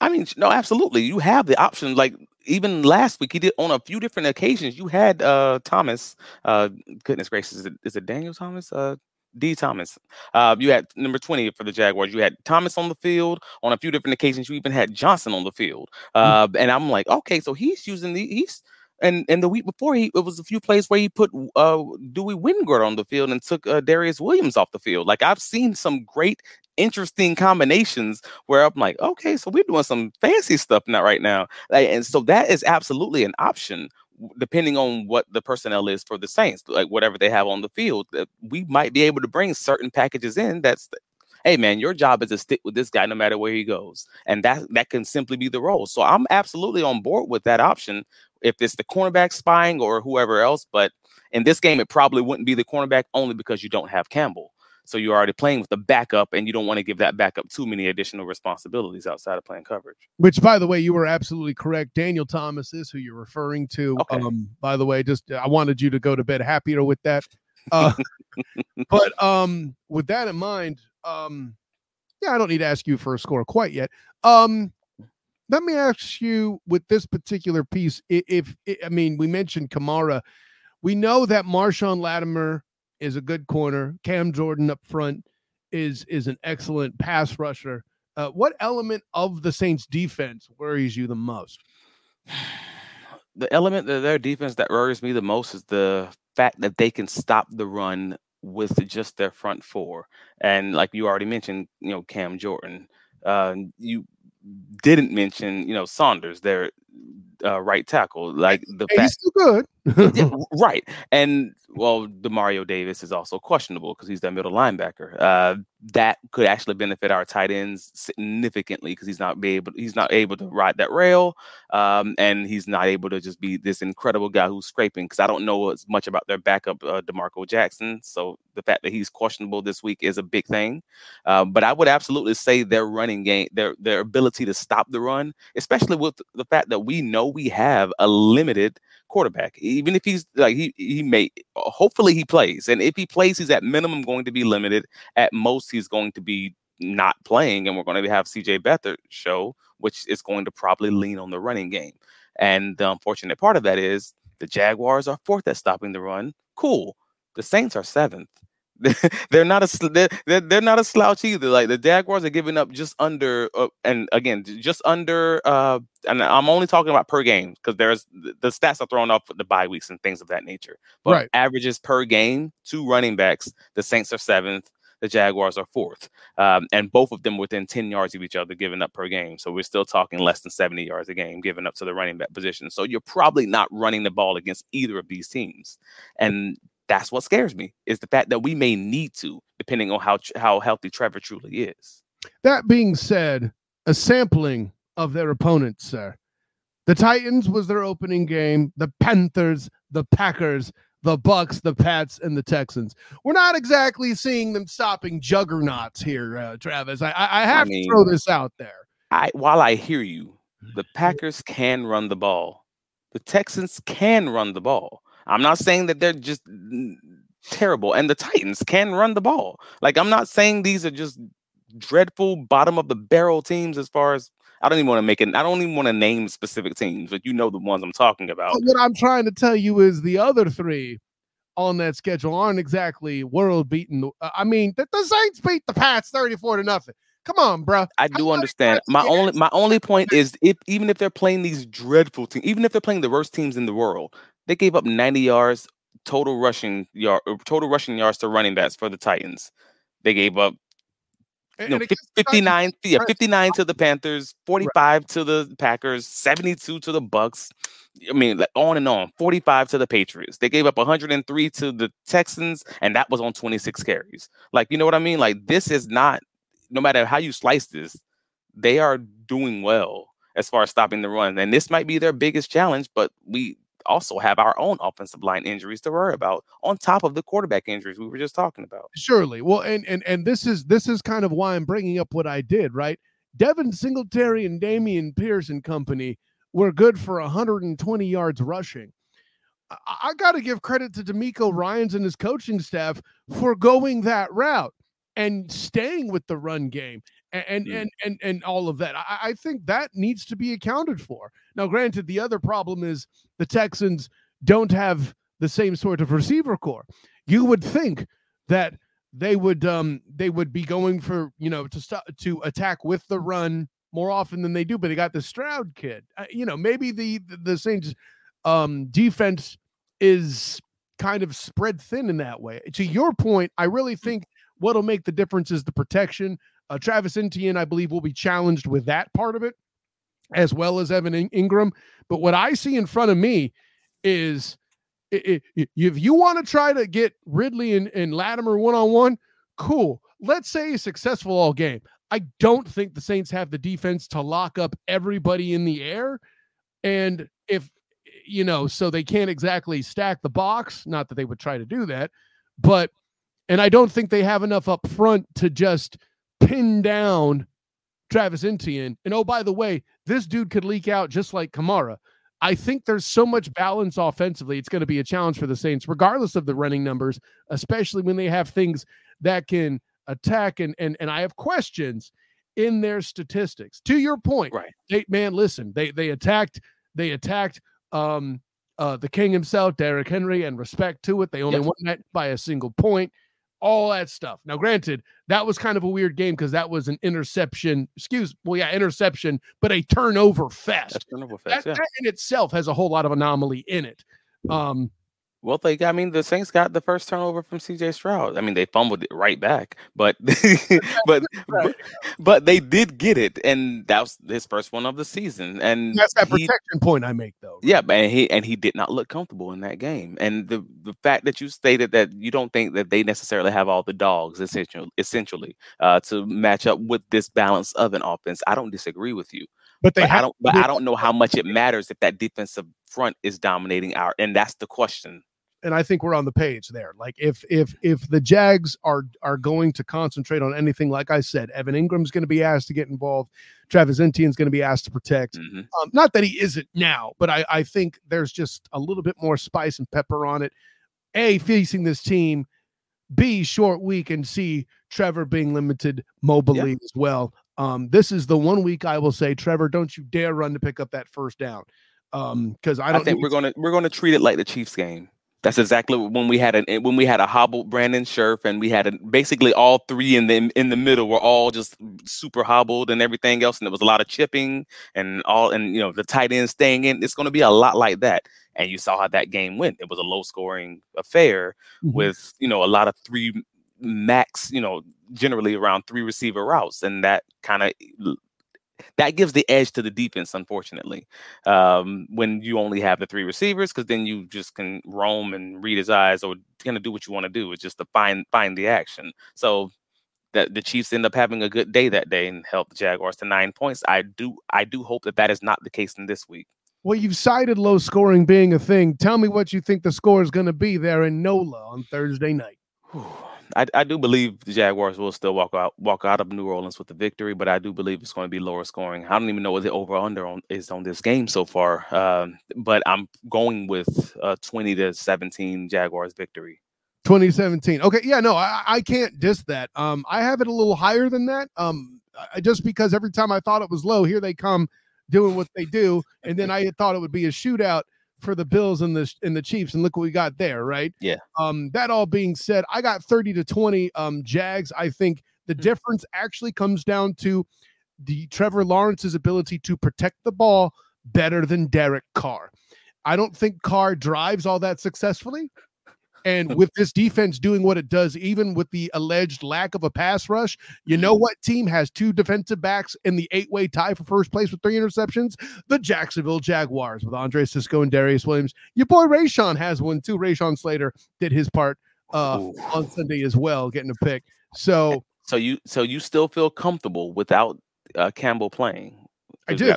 I mean, no, absolutely. You have the option. Like even last week, he did on a few different occasions. You had Thomas. Goodness gracious, is it Daniel Thomas? D. Thomas. You had number 20 for the Jaguars. You had Thomas on the field on a few different occasions. You even had Johnson on the field. And I'm like, okay, so he's using the East. And the week before, it was a few plays where he put Dewey Wingard on the field and took Darius Williams off the field. Like, I've seen some great, interesting combinations where I'm like, okay, so we're doing some fancy stuff now right now. Like, and so that is absolutely an option, depending on what the personnel is for the Saints, like whatever they have on the field. We might be able to bring certain packages in that's, hey, man, your job is to stick with this guy no matter where he goes. And that can simply be the role. So I'm absolutely on board with that option, if it's the cornerback spying or whoever else. But in this game, it probably wouldn't be the cornerback only because you don't have Campbell. So you're already playing with the backup, and you don't want to give that backup too many additional responsibilities outside of playing coverage. Which, by the way, you were absolutely correct. Daniel Thomas is who you're referring to. Okay. By the way, just I wanted you to go to bed happier with that. But with that in mind, yeah, I don't need to ask you for a score quite yet. Let me ask you with this particular piece, if we mentioned Kamara. We know that Marshawn Lattimore is a good corner. Cam Jordan up front is an excellent pass rusher. What element of the Saints defense worries you the most? The element of their defense that worries me the most is the fact that they can stop the run with just their front four. And like you already mentioned, you know, Cam Jordan, you didn't mention, you know, Saunders, their right tackle. Like the fact, he's still good. Yeah, right. And well, DeMario Davis is also questionable because he's that middle linebacker. That could actually benefit our tight ends significantly because he's not able to ride that rail. And he's not able to just be this incredible guy who's scraping, because I don't know as much about their backup, DeMarco Jackson. So the fact that he's questionable this week is a big thing. But I would absolutely say their running game, their ability to stop the run, especially with the fact that we know we have a limited quarterback. Even if he's like he may, hopefully he plays, and if he plays, he's at minimum going to be limited. At most, he's going to be not playing, and we're going to have CJ Beathard show, which is going to probably lean on the running game. And the unfortunate part of that is the Jaguars are fourth at stopping the run. Cool. The Saints are seventh. They're not a slouch either. Like the Jaguars are giving up just under, and again, just under. And I'm only talking about per game because there's the stats are thrown off with the bye weeks and things of that nature. But right. Averages per game, two running backs. The Saints are seventh. The Jaguars are fourth, and both of them within 10 yards of each other given up per game. So we're still talking less than 70 yards a game given up to the running back position. So you're probably not running the ball against either of these teams, and that's what scares me, is the fact that we may need to, depending on how healthy Trevor truly is. That being said, a sampling of their opponents, sir. The Titans was their opening game. The Panthers, the Packers, the Bucks, the Pats, and the Texans. We're not exactly seeing them stopping juggernauts here, Travis. I mean, to throw this out there. While I hear you, the Packers can run the ball. The Texans can run the ball. I'm not saying that they're just terrible, and the Titans can run the ball. Like, I'm not saying these are just dreadful bottom of the barrel teams as far as I don't even want to name specific teams, but you know the ones I'm talking about. But what I'm trying to tell you is the other three on that schedule aren't exactly world beaten. I mean, the Saints beat the Pats 34-0. Come on, bro. I do understand. My only point is, even if they're playing these dreadful teams, even if they're playing the worst teams in the world, they gave up 90 yards total rushing yards to running backs for the Titans. They gave up 59 to the Panthers, 45 right to the Packers, 72 to the Bucks. I mean, like, on and on. 45 to the Patriots. They gave up 103 to the Texans, and that was on 26 carries. Like, you know what I mean? Like, this is not, no matter how you slice this, they are doing well as far as stopping the run. And this might be their biggest challenge, but we also have our own offensive line injuries to worry about on top of the quarterback injuries we were just talking about. Surely. Well, and this is kind of why I'm bringing up what I did, right? Devin Singletary and Dameon Pierce and company were good for 120 yards rushing. I got to give credit to DeMeco Ryans and his coaching staff for going that route and staying with the run game. and all of that. I think that needs to be accounted for. Now, granted, the other problem is the Texans don't have the same sort of receiver core. You would think that they would be going for, to attack with the run more often than they do, but they got the Stroud kid. Maybe the Saints defense is kind of spread thin in that way. To your point, I really think what'll make the difference is the protection. Travis Etienne, I believe, will be challenged with that part of it, as well as Evan Ingram. But what I see in front of me is if you want to try to get Ridley and Latimer one-on-one, cool. Let's say he's successful all game. I don't think the Saints have the defense to lock up everybody in the air. And if, so they can't exactly stack the box, not that they would try to do that, but, and I don't think they have enough up front to just pin down Travis Etienne. And, oh, by the way, this dude could leak out just like Kamara. I think there's so much balance offensively. It's going to be a challenge for the Saints, regardless of the running numbers, especially when they have things that can attack. And I have questions in their statistics. To your point, right? They attacked the king himself, Derrick Henry, and respect to it. They only won that by a single point. All that stuff. Now, granted, that was kind of a weird game because that was an interception. Interception, but a turnover fest. That in itself has a whole lot of anomaly in it. The Saints got the first turnover from C.J. Stroud. I mean, they fumbled it right back, but they did get it, and that was his first one of the season. And that's that protection point I make, though. Yeah, and he did not look comfortable in that game. And the fact that you stated that you don't think that they necessarily have all the dogs, essentially, to match up with this balance of an offense, I don't disagree with you. But I don't know how much it matters if that defensive front is dominating and that's the question. And I think we're on the page there. Like if the Jags are going to concentrate on anything, like I said, Evan Ingram's going to be asked to get involved. Travis Etienne's going to be asked to protect. Mm-hmm. Not that he isn't now, but I think there's just a little bit more spice and pepper on it. A, facing this team. B, short week. And C, Trevor being limited mobily as well. This is the 1 week I will say, Trevor, don't you dare run to pick up that first down. Because I think we're gonna treat it like the Chiefs game. That's exactly when we had a hobbled Brandon Scherf, and we had basically all three in the middle were all just super hobbled and everything else, and there was a lot of chipping and all, and the tight end staying in. It's going to be a lot like that, and you saw how that game went. It was a low scoring affair with a lot of three max, generally around three receiver routes, and that kind of. That gives the edge to the defense, unfortunately, when you only have the three receivers, because then you just can roam and read his eyes or kind of do what you want to do. It's just to find the action. So that the Chiefs end up having a good day that day and help the Jaguars to 9 points. I do hope that is not the case in this week. Well, you've cited low scoring being a thing. Tell me what you think the score is going to be there in NOLA on Thursday night. Whew. I do believe the Jaguars will still walk out of New Orleans with the victory, but I do believe it's going to be lower scoring. I don't even know what the over-under is on this game so far, but I'm going with a 20-17 Jaguars victory. 20-17. Okay, yeah, no, I can't diss that. I have it a little higher than that, just because every time I thought it was low, here they come doing what they do, and then I had thought it would be a shootout for the Bills and the Chiefs, and look what we got there, right? Yeah. That all being said, I got 30-20 Jags. I think the difference actually comes down to the Trevor Lawrence's ability to protect the ball better than Derek Carr. I don't think Carr drives all that successfully. And with this defense doing what it does, even with the alleged lack of a pass rush, you know what team has two defensive backs in the eight-way tie for first place with three interceptions? The Jacksonville Jaguars with Andre Cisco and Darius Williams. Your boy Rashawn has one too. Rashawn Slater did his part on Sunday as well, getting a pick. So you still feel comfortable without Campbell playing? I do.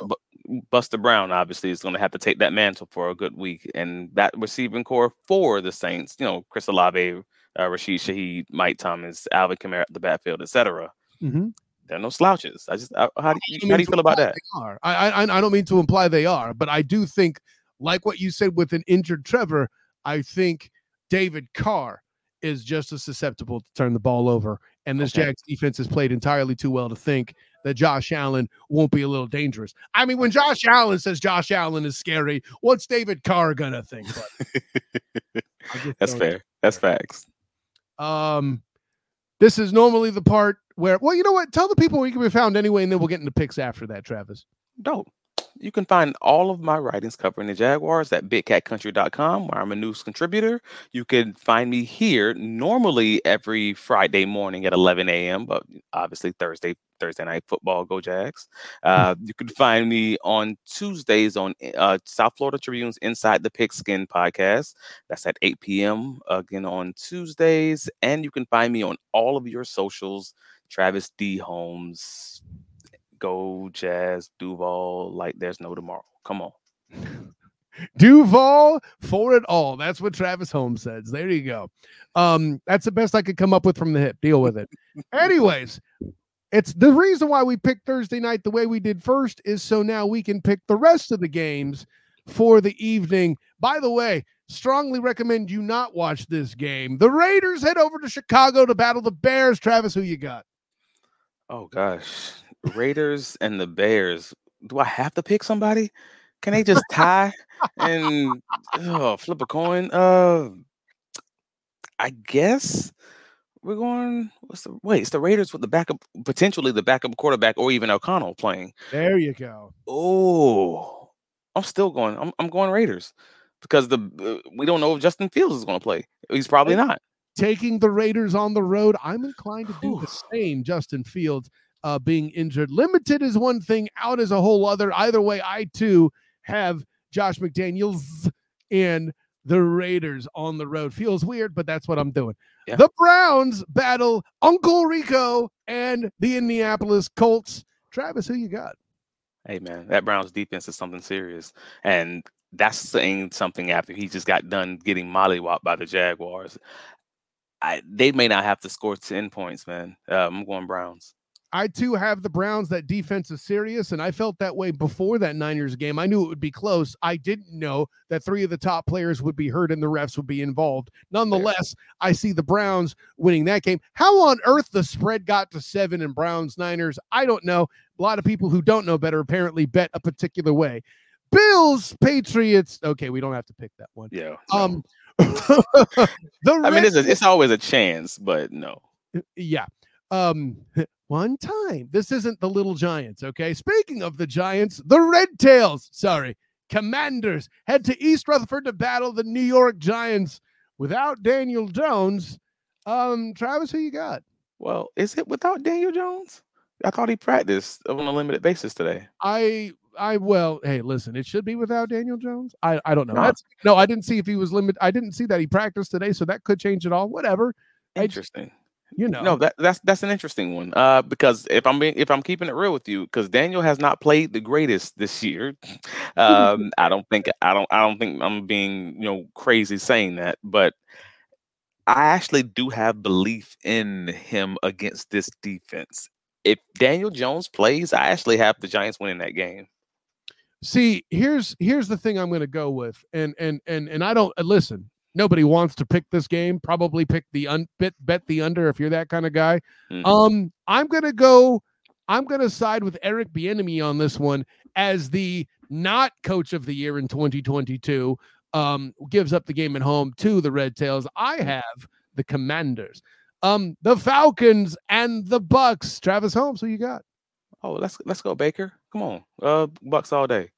Buster Brown obviously is going to have to take that mantle for a good week, and that receiving core for the Saints, Chris Olave, Rashid Shaheed, Mike Thomas, Alvin Kamara at the backfield, etc. Mm-hmm. They're no slouches. How do you feel about that? I don't mean to imply they are, but I do think, like what you said with an injured Trevor, I think David Carr is just as susceptible to turn the ball over, and this Jags defense has played entirely too well to think that Josh Allen won't be a little dangerous. I mean, when Josh Allen says Josh Allen is scary, what's David Carr going to think? That's fair. That's facts. This is normally the part where, well, you know what? Tell the people where you can be found anyway, and then we'll get into picks after that, Travis. Dope. You can find all of my writings covering the Jaguars at bigcatcountry.com, where I'm a news contributor. You can find me here normally every Friday morning at 11 a.m., but obviously Thursday Night Football, go Jags. You can find me on Tuesdays on South Florida Tribune's Inside the Pigskin podcast. That's at 8 p.m. again on Tuesdays. And you can find me on all of your socials, Travis D. Holmes. Go Jazz Duval like there's no tomorrow. Come on. Duval for it all. That's what Travis Holmes says. There you go. That's the best I could come up with from the hip. Deal with it. Anyways, it's the reason why we picked Thursday night the way we did first is so now we can pick the rest of the games for the evening. By the way, strongly recommend you not watch this game. The Raiders head over to Chicago to battle the Bears. Travis, who you got? Oh, gosh. Raiders and the Bears. Do I have to pick somebody? Can they just tie and flip a coin? I guess we're going. It's the Raiders with the backup, potentially the backup quarterback, or even O'Connell playing. There you go. Oh, I'm still going. I'm going Raiders because we don't know if Justin Fields is going to play. He's probably not. Taking the Raiders on the road, I'm inclined to do the same. Justin Fields. Being injured. Limited is one thing, out is a whole other. Either way, I too have Josh McDaniels and the Raiders on the road. Feels weird, but that's what I'm doing. Yeah. The Browns battle Uncle Rico and the Indianapolis Colts. Travis, who you got? Hey, man, that Browns defense is something serious. And that's saying something after he just got done getting mollywopped by the Jaguars. They may not have to score 10 points, man. I'm going Browns. I, too, have the Browns. That defense is serious, and I felt that way before that Niners game. I knew it would be close. I didn't know that three of the top players would be hurt and the refs would be involved. Nonetheless, I see the Browns winning that game. How on earth the spread got to 7 in Browns-Niners, I don't know. A lot of people who don't know better apparently bet a particular way. Bills, Patriots. Okay, we don't have to pick that one. Yeah. It's always a chance, but no. Yeah. One time. This isn't the Little Giants, okay? Speaking of the Giants, the Commanders head to East Rutherford to battle the New York Giants without Daniel Jones. Travis, who you got? Well, is it without Daniel Jones? I thought he practiced on a limited basis today. Hey, listen, it should be without Daniel Jones. I don't know. No, I didn't see if he was limited. I didn't see that he practiced today, so that could change it all. Whatever. Interesting. You know, no, that's an interesting one. Because if I'm keeping it real with you, because Daniel has not played the greatest this year. I don't think I'm being crazy saying that, but I actually do have belief in him against this defense. If Daniel Jones plays, I actually have the Giants winning that game. See, here's the thing I'm going to go with, and I don't listen. Nobody wants to pick this game. Probably pick the bet the under if you're that kind of guy. Mm-hmm. I'm going to side with Eric Bieniemy on this one as the not coach of the year in 2022. Gives up the game at home to the Red Tails. I have the Commanders, the Falcons, and the Bucks. Travis Holmes, who you got? Oh, let's go Baker. Come on, Bucks all day.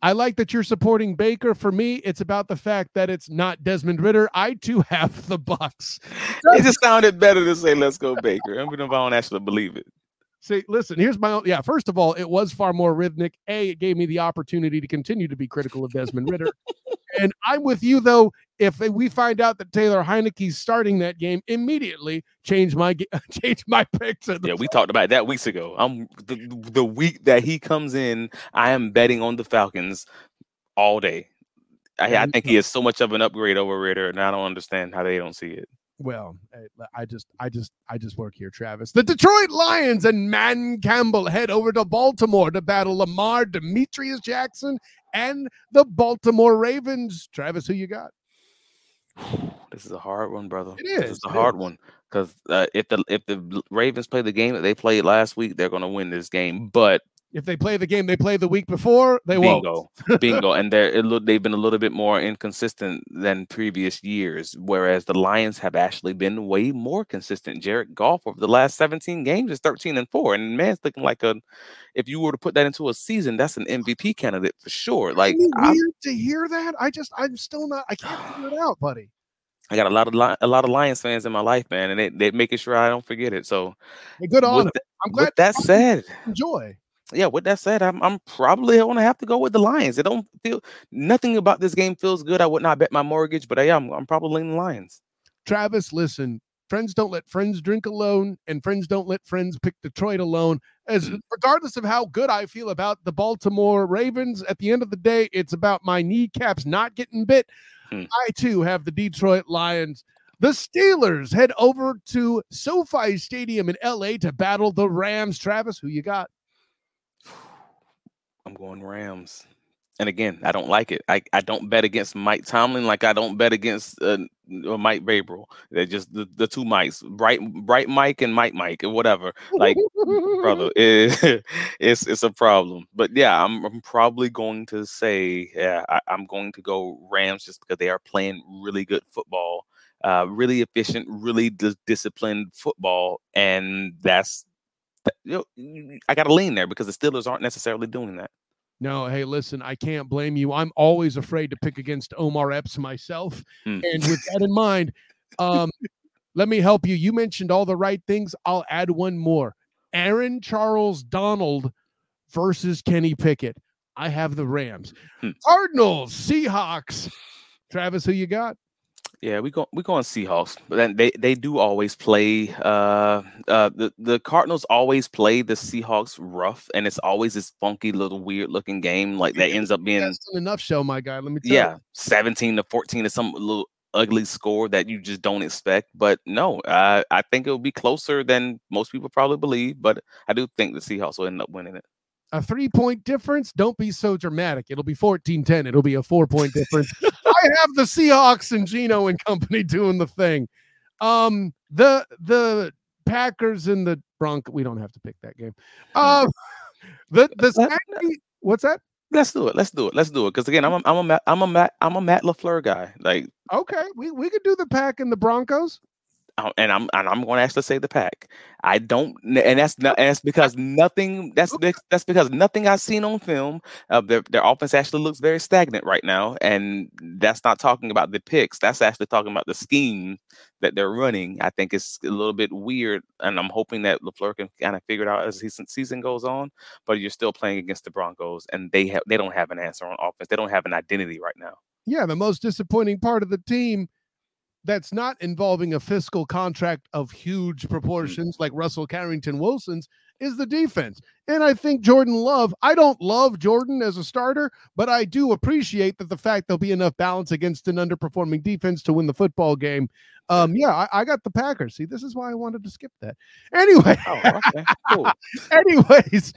I like that you're supporting Baker. For me, it's about the fact that it's not Desmond Ridder. I, too, have the Bucks. It just sounded better to say, let's go Baker. Even if I don't actually believe it. See, listen, here's my own. Yeah, first of all, it was far more rhythmic. It gave me the opportunity to continue to be critical of Desmond Ridder. And I'm with you, though. If we find out that Taylor Heineke's starting that game, immediately change my pick to the. Yeah, we talked about that weeks ago. I'm the week that he comes in, I am betting on the Falcons all day. I think he is so much of an upgrade over Ritter, and I don't understand how they don't see it. Well, I just work here, Travis. The Detroit Lions and Matt Campbell head over to Baltimore to battle Lamar Demetrius Jackson and the Baltimore Ravens. Travis, who you got? This is a hard one, brother. It is. It's a hard one because if the Ravens play the game that they played last week, they're going to win this game. But if they play the game they played the week before, they won't. Bingo. And they've been a little bit more inconsistent than previous years, whereas the Lions have actually been way more consistent. Jared Goff over the last 17 games is 13-4, and man's looking like if you were to put that into a season, that's an MVP candidate for sure. Like, isn't it weird to hear that? I can't figure it out, buddy. I got a lot of Lions fans in my life, man, and they're making sure I don't forget it. So, good on them. I'm glad. With that said, enjoy. Yeah, with that said, I'm probably going to have to go with the Lions. It don't feel nothing about this game feels good. I would not bet my mortgage, but I'm probably leaning Lions. Travis, listen, friends don't let friends drink alone, and friends don't let friends pick Detroit alone. As regardless of how good I feel about the Baltimore Ravens, at the end of the day, it's about my kneecaps not getting bit. I too have the Detroit Lions. The Steelers head over to SoFi Stadium in LA to battle the Rams. Travis, who you got? I'm going Rams. And again, I don't like it. I don't bet against Mike Tomlin like I don't bet against Mike Vrabel. They're just the two Mikes, Bright Mike and Mike or whatever. Like, brother, it's a problem. But yeah, I'm probably going to say I'm going to go Rams just because they are playing really good football, really efficient, really disciplined football, and that's. I got to lean there because the Steelers aren't necessarily doing that. No, hey, listen, I can't blame you. I'm always afraid to pick against Omar Epps myself. And with that in mind, let me help you. You mentioned all the right things. I'll add one more. Aaron Charles Donald versus Kenny Pickett. I have the Rams. Cardinals, Seahawks. Travis, who you got? Yeah, we go on Seahawks, but then they do always play. The Cardinals always play the Seahawks rough, and it's always this funky little weird looking game like that ends up being. That's in a nutshell, my guy. Let me tell you. 17-14 is some little ugly score that you just don't expect. But no, I think it'll be closer than most people probably believe. But I do think the Seahawks will end up winning it. A 3-point difference. Don't be so dramatic. It'll be 14-10. It'll be a 4-point difference. I have the Seahawks and Geno and company doing the thing. The Packers and the Broncos. We don't have to pick that game. What's that? Let's do it. Because again, I'm a Matt LaFleur guy. Like, okay, we could do the Pack and the Broncos. And I'm going to actually say the Pack. I don't, that's because nothing I've seen on film. Their offense actually looks very stagnant right now, and that's not talking about the picks. That's actually talking about the scheme that they're running. I think it's a little bit weird, and I'm hoping that LaFleur can kind of figure it out as the season goes on. But you're still playing against the Broncos, and they don't have an answer on offense. They don't have an identity right now. Yeah, the most disappointing part of the team. That's not involving a fiscal contract of huge proportions like Russell Carrington Wilson's is the defense. And I think Jordan Love, I don't love Jordan as a starter, but I do appreciate that the fact there'll be enough balance against an underperforming defense to win the football game. I got the Packers. See, this is why I wanted to skip that. Anyway. Oh, okay. Cool. Anyways,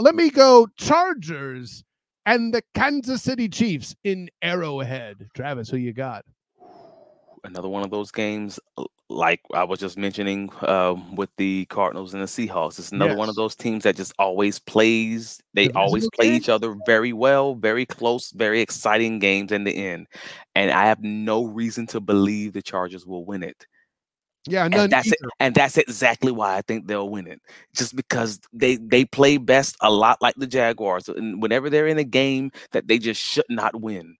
let me go Chargers and the Kansas City Chiefs in Arrowhead. Travis, who you got? Another one of those games, like I was just mentioning with the Cardinals and the Seahawks. It's another one of those teams that just always plays. They always play each other very well, very close, very exciting games in the end. And I have no reason to believe the Chargers will win it. Yeah, and that's exactly why I think they'll win it. Just because they play best a lot like the Jaguars. And whenever they're in a game that they just should not win,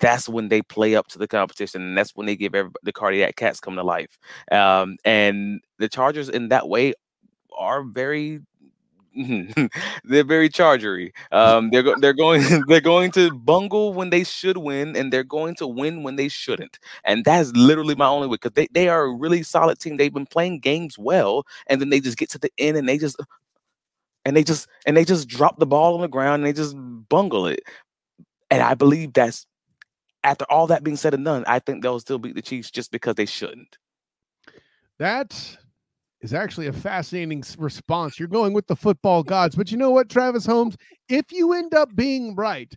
that's when they play up to the competition, and that's when they give the cardiac cats come to life. And the Chargers in that way are very, they're very chargery. They're going to bungle when they should win, and they're going to win when they shouldn't. And that's literally my only way, because they are a really solid team. They've been playing games well, and then they just get to the end and they just drop the ball on the ground and they just bungle it. And I believe that's, after all that being said and done, I think they'll still beat the Chiefs just because they shouldn't. That is actually a fascinating response. You're going with the football gods. But you know what, Travis Holmes? If you end up being right,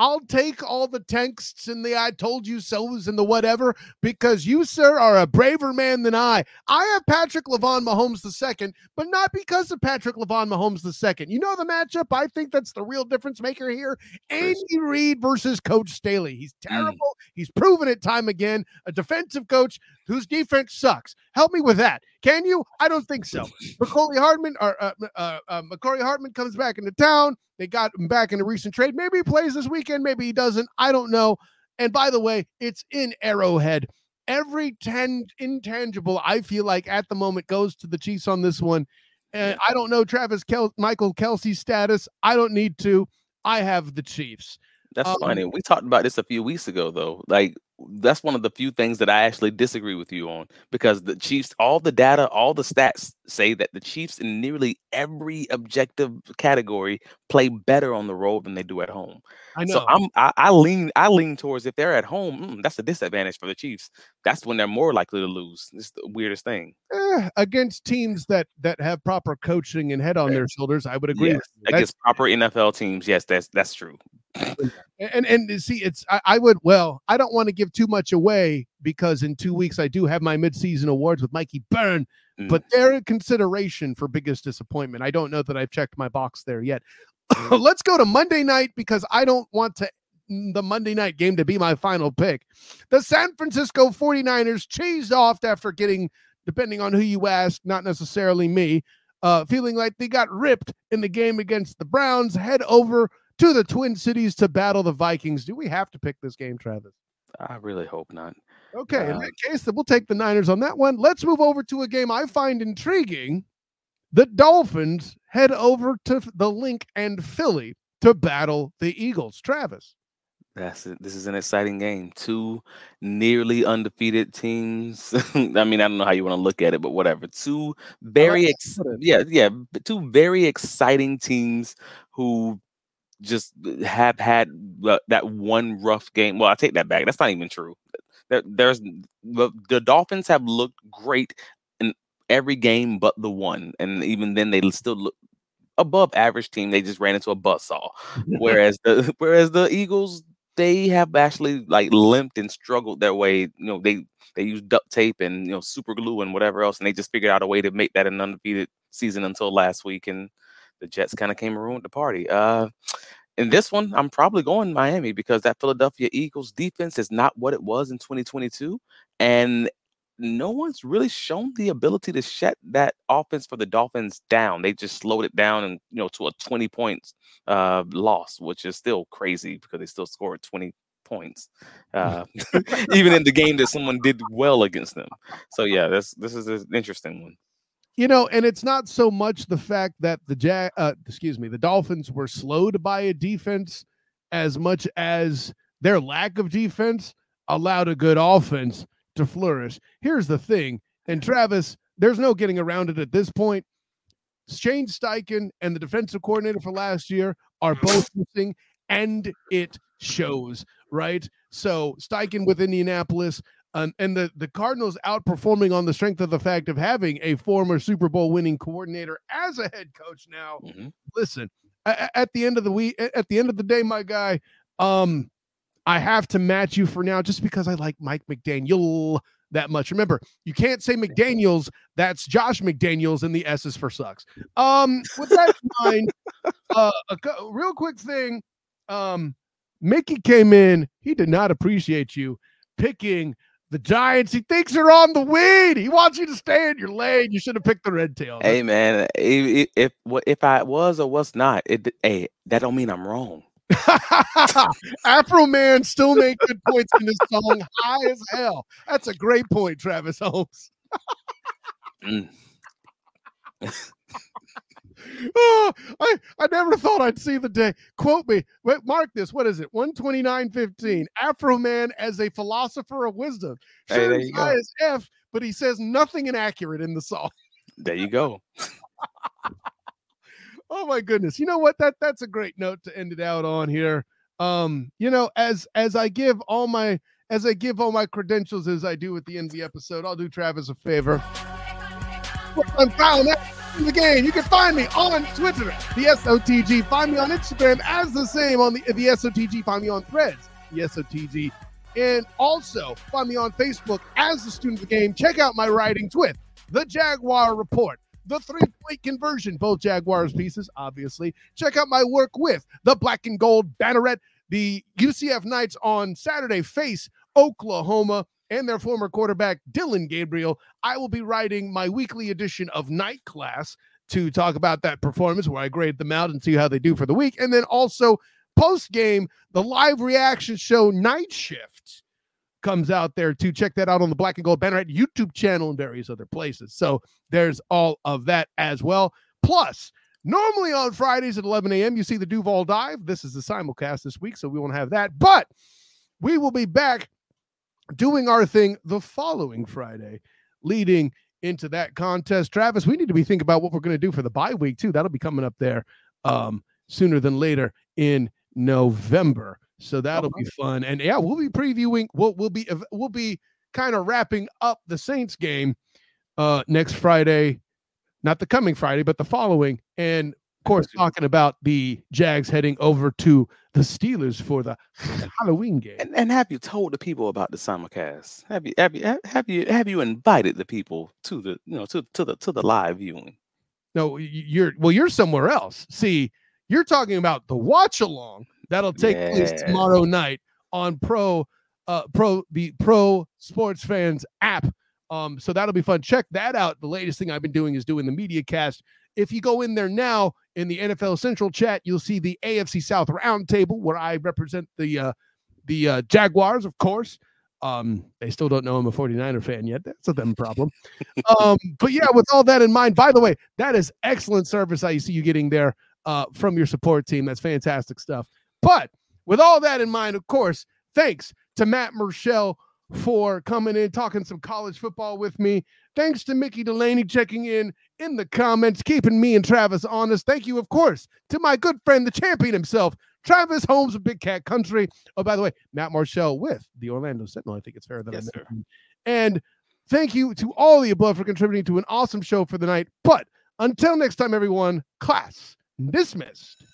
I'll take all the texts and the I told you so's and the whatever, because you, sir, are a braver man than I. I have Patrick LeVon Mahomes II, but not because of Patrick LeVon Mahomes II. You know the matchup? I think that's the real difference maker here. Andy Reid versus Coach Staley. He's terrible. He's proven it time again. A defensive coach whose defense sucks. Help me with that. Can you? I don't think so. McCory Hardman comes back into town. They got him back in a recent trade. Maybe he plays this weekend. Maybe he doesn't. I don't know. And by the way, it's in Arrowhead. Every intangible, I feel like, at the moment goes to the Chiefs on this one. And I don't know Michael Kelsey's status. I don't need to. I have the Chiefs. That's funny. We talked about this a few weeks ago, though. Like, that's one of the few things that I actually disagree with you on, because the Chiefs, all the data, all the stats say that the Chiefs in nearly every objective category play better on the road than they do at home. I know. So I lean towards, if they're at home, that's a disadvantage for the Chiefs. That's when they're more likely to lose. It's the weirdest thing. Against teams that have proper coaching and head on their shoulders, I would agree. Yes, with you. Against proper NFL teams, yes, that's true. And see, it's I don't want to give too much away, because in 2 weeks I do have my midseason awards with Mikey Byrne, but they're in consideration for biggest disappointment. I don't know that I've checked my box there yet. Let's go to Monday night, because I don't want the Monday night game to be my final pick. The San Francisco 49ers cheesed off after getting, depending on who you ask, not necessarily me, feeling like they got ripped in the game against the Browns. Head over to the Twin Cities to battle the Vikings. Do we have to pick this game, Travis? I really hope not. Okay, in that case, we'll take the Niners on that one. Let's move over to a game I find intriguing. The Dolphins head over to the Link and Philly to battle the Eagles. Travis. That's it. This is an exciting game. Two nearly undefeated teams. I mean, I don't know how you want to look at it, but whatever. Two very exciting teams who just have had that one rough game. Well, I take that back. That's not even true. The Dolphins have looked great in every game but the one, and even then they still look above average team. They just ran into a buzzsaw. Whereas the Eagles, they have actually like limped and struggled their way. You know, they used duct tape and super glue and whatever else, and they just figured out a way to make that an undefeated season until last week, and the Jets kind of came and ruined the party. In this one, I'm probably going Miami, because that Philadelphia Eagles defense is not what it was in 2022. And no one's really shown the ability to shut that offense for the Dolphins down. They just slowed it down and, to a 20-point loss, which is still crazy because they still scored 20 points, even in the game that someone did well against them. So, yeah, this is an interesting one. And it's not so much the fact that the Dolphins were slowed by a defense as much as their lack of defense allowed a good offense to flourish. Here's the thing, and Travis, there's no getting around it at this point. Shane Steichen and the defensive coordinator for last year are both missing, and it shows, right? So Steichen with Indianapolis, and the Cardinals outperforming on the strength of the fact of having a former Super Bowl winning coordinator as a head coach now. Listen, at the end of the day, my guy, I have to match you for now just because I like Mike McDaniel that much. Remember, you can't say McDaniels. That's Josh McDaniels, and the S is for sucks. With that in mind, a real quick thing. Mickey came in. He did not appreciate you picking the Giants. He thinks you're on the weed. He wants you to stay in your lane. You should have picked the red tail. Hey, man, if I was or was not, that don't mean I'm wrong. Afro Man still made good points in this song. High as hell. That's a great point, Travis Holmes. I never thought I'd see the day. Quote me. Wait, mark this. What is it? 129.15. Afro Man as a philosopher of wisdom. Sure, hey, high as F, but he says nothing inaccurate in the song. There you go. Oh my goodness. You know what? That's a great note to end it out on here. As I give all my credentials as I do at the end of the episode, I'll do Travis a favor. I'm found out. The game. You can find me on Twitter, the SOTG. Find me on Instagram as the same on the SOTG. Find me on Threads, the SOTG. And also find me on Facebook as the student of the game. Check out my writings with the Jaguar Report, the three-point conversion, both Jaguars pieces, obviously. Check out my work with the Black and Gold Banneret, the UCF Knights on Saturday face Oklahoma and their former quarterback, Dillon Gabriel. I will be writing my weekly edition of Night Class to talk about that performance where I grade them out and see how they do for the week. And then also post-game, the live reaction show Night Shift comes out there too. Check that out on the Black and Gold Banneret YouTube channel and various other places. So there's all of that as well. Plus, normally on Fridays at 11 a.m., you see the Duval Dive. This is the simulcast this week, so we won't have that. But we will be back doing our thing the following Friday, leading into that contest. Travis, we need to be thinking about what we're going to do for the bye week, too. That'll be coming up there sooner than later in November. So that'll be fun. And, yeah, we'll be previewing. We'll be kind of wrapping up the Saints game next Friday. Not the coming Friday, but the following. And, of course, talking about the Jags heading over to the Steelers for the Halloween game. And have you told the people about the simulcast? Have you invited the people to the to the live viewing? No, you're somewhere else. See, you're talking about the watch along that'll take place tomorrow night on Pro Sports Fans app. So that'll be fun. Check that out. The latest thing I've been doing is doing the media cast. If you go in there now in the NFL Central chat, you'll see the AFC South Roundtable where I represent the Jaguars, of course. They still don't know I'm a 49er fan yet. That's a them problem. But, yeah, with all that in mind, by the way, that is excellent service I see you getting there from your support team. That's fantastic stuff. But with all that in mind, of course, thanks to Matt Murschel for coming in, talking some college football with me. Thanks to Mickey Delaney checking in the comments, keeping me and Travis honest. Thank you, of course, to my good friend, the champion himself, Travis Holmes of Big Cat Country. Oh, by the way, Matt Murschel with the Orlando Sentinel. I think it's fair that I mentioned. And thank you to all the above for contributing to an awesome show for the night. But until next time, everyone, class dismissed.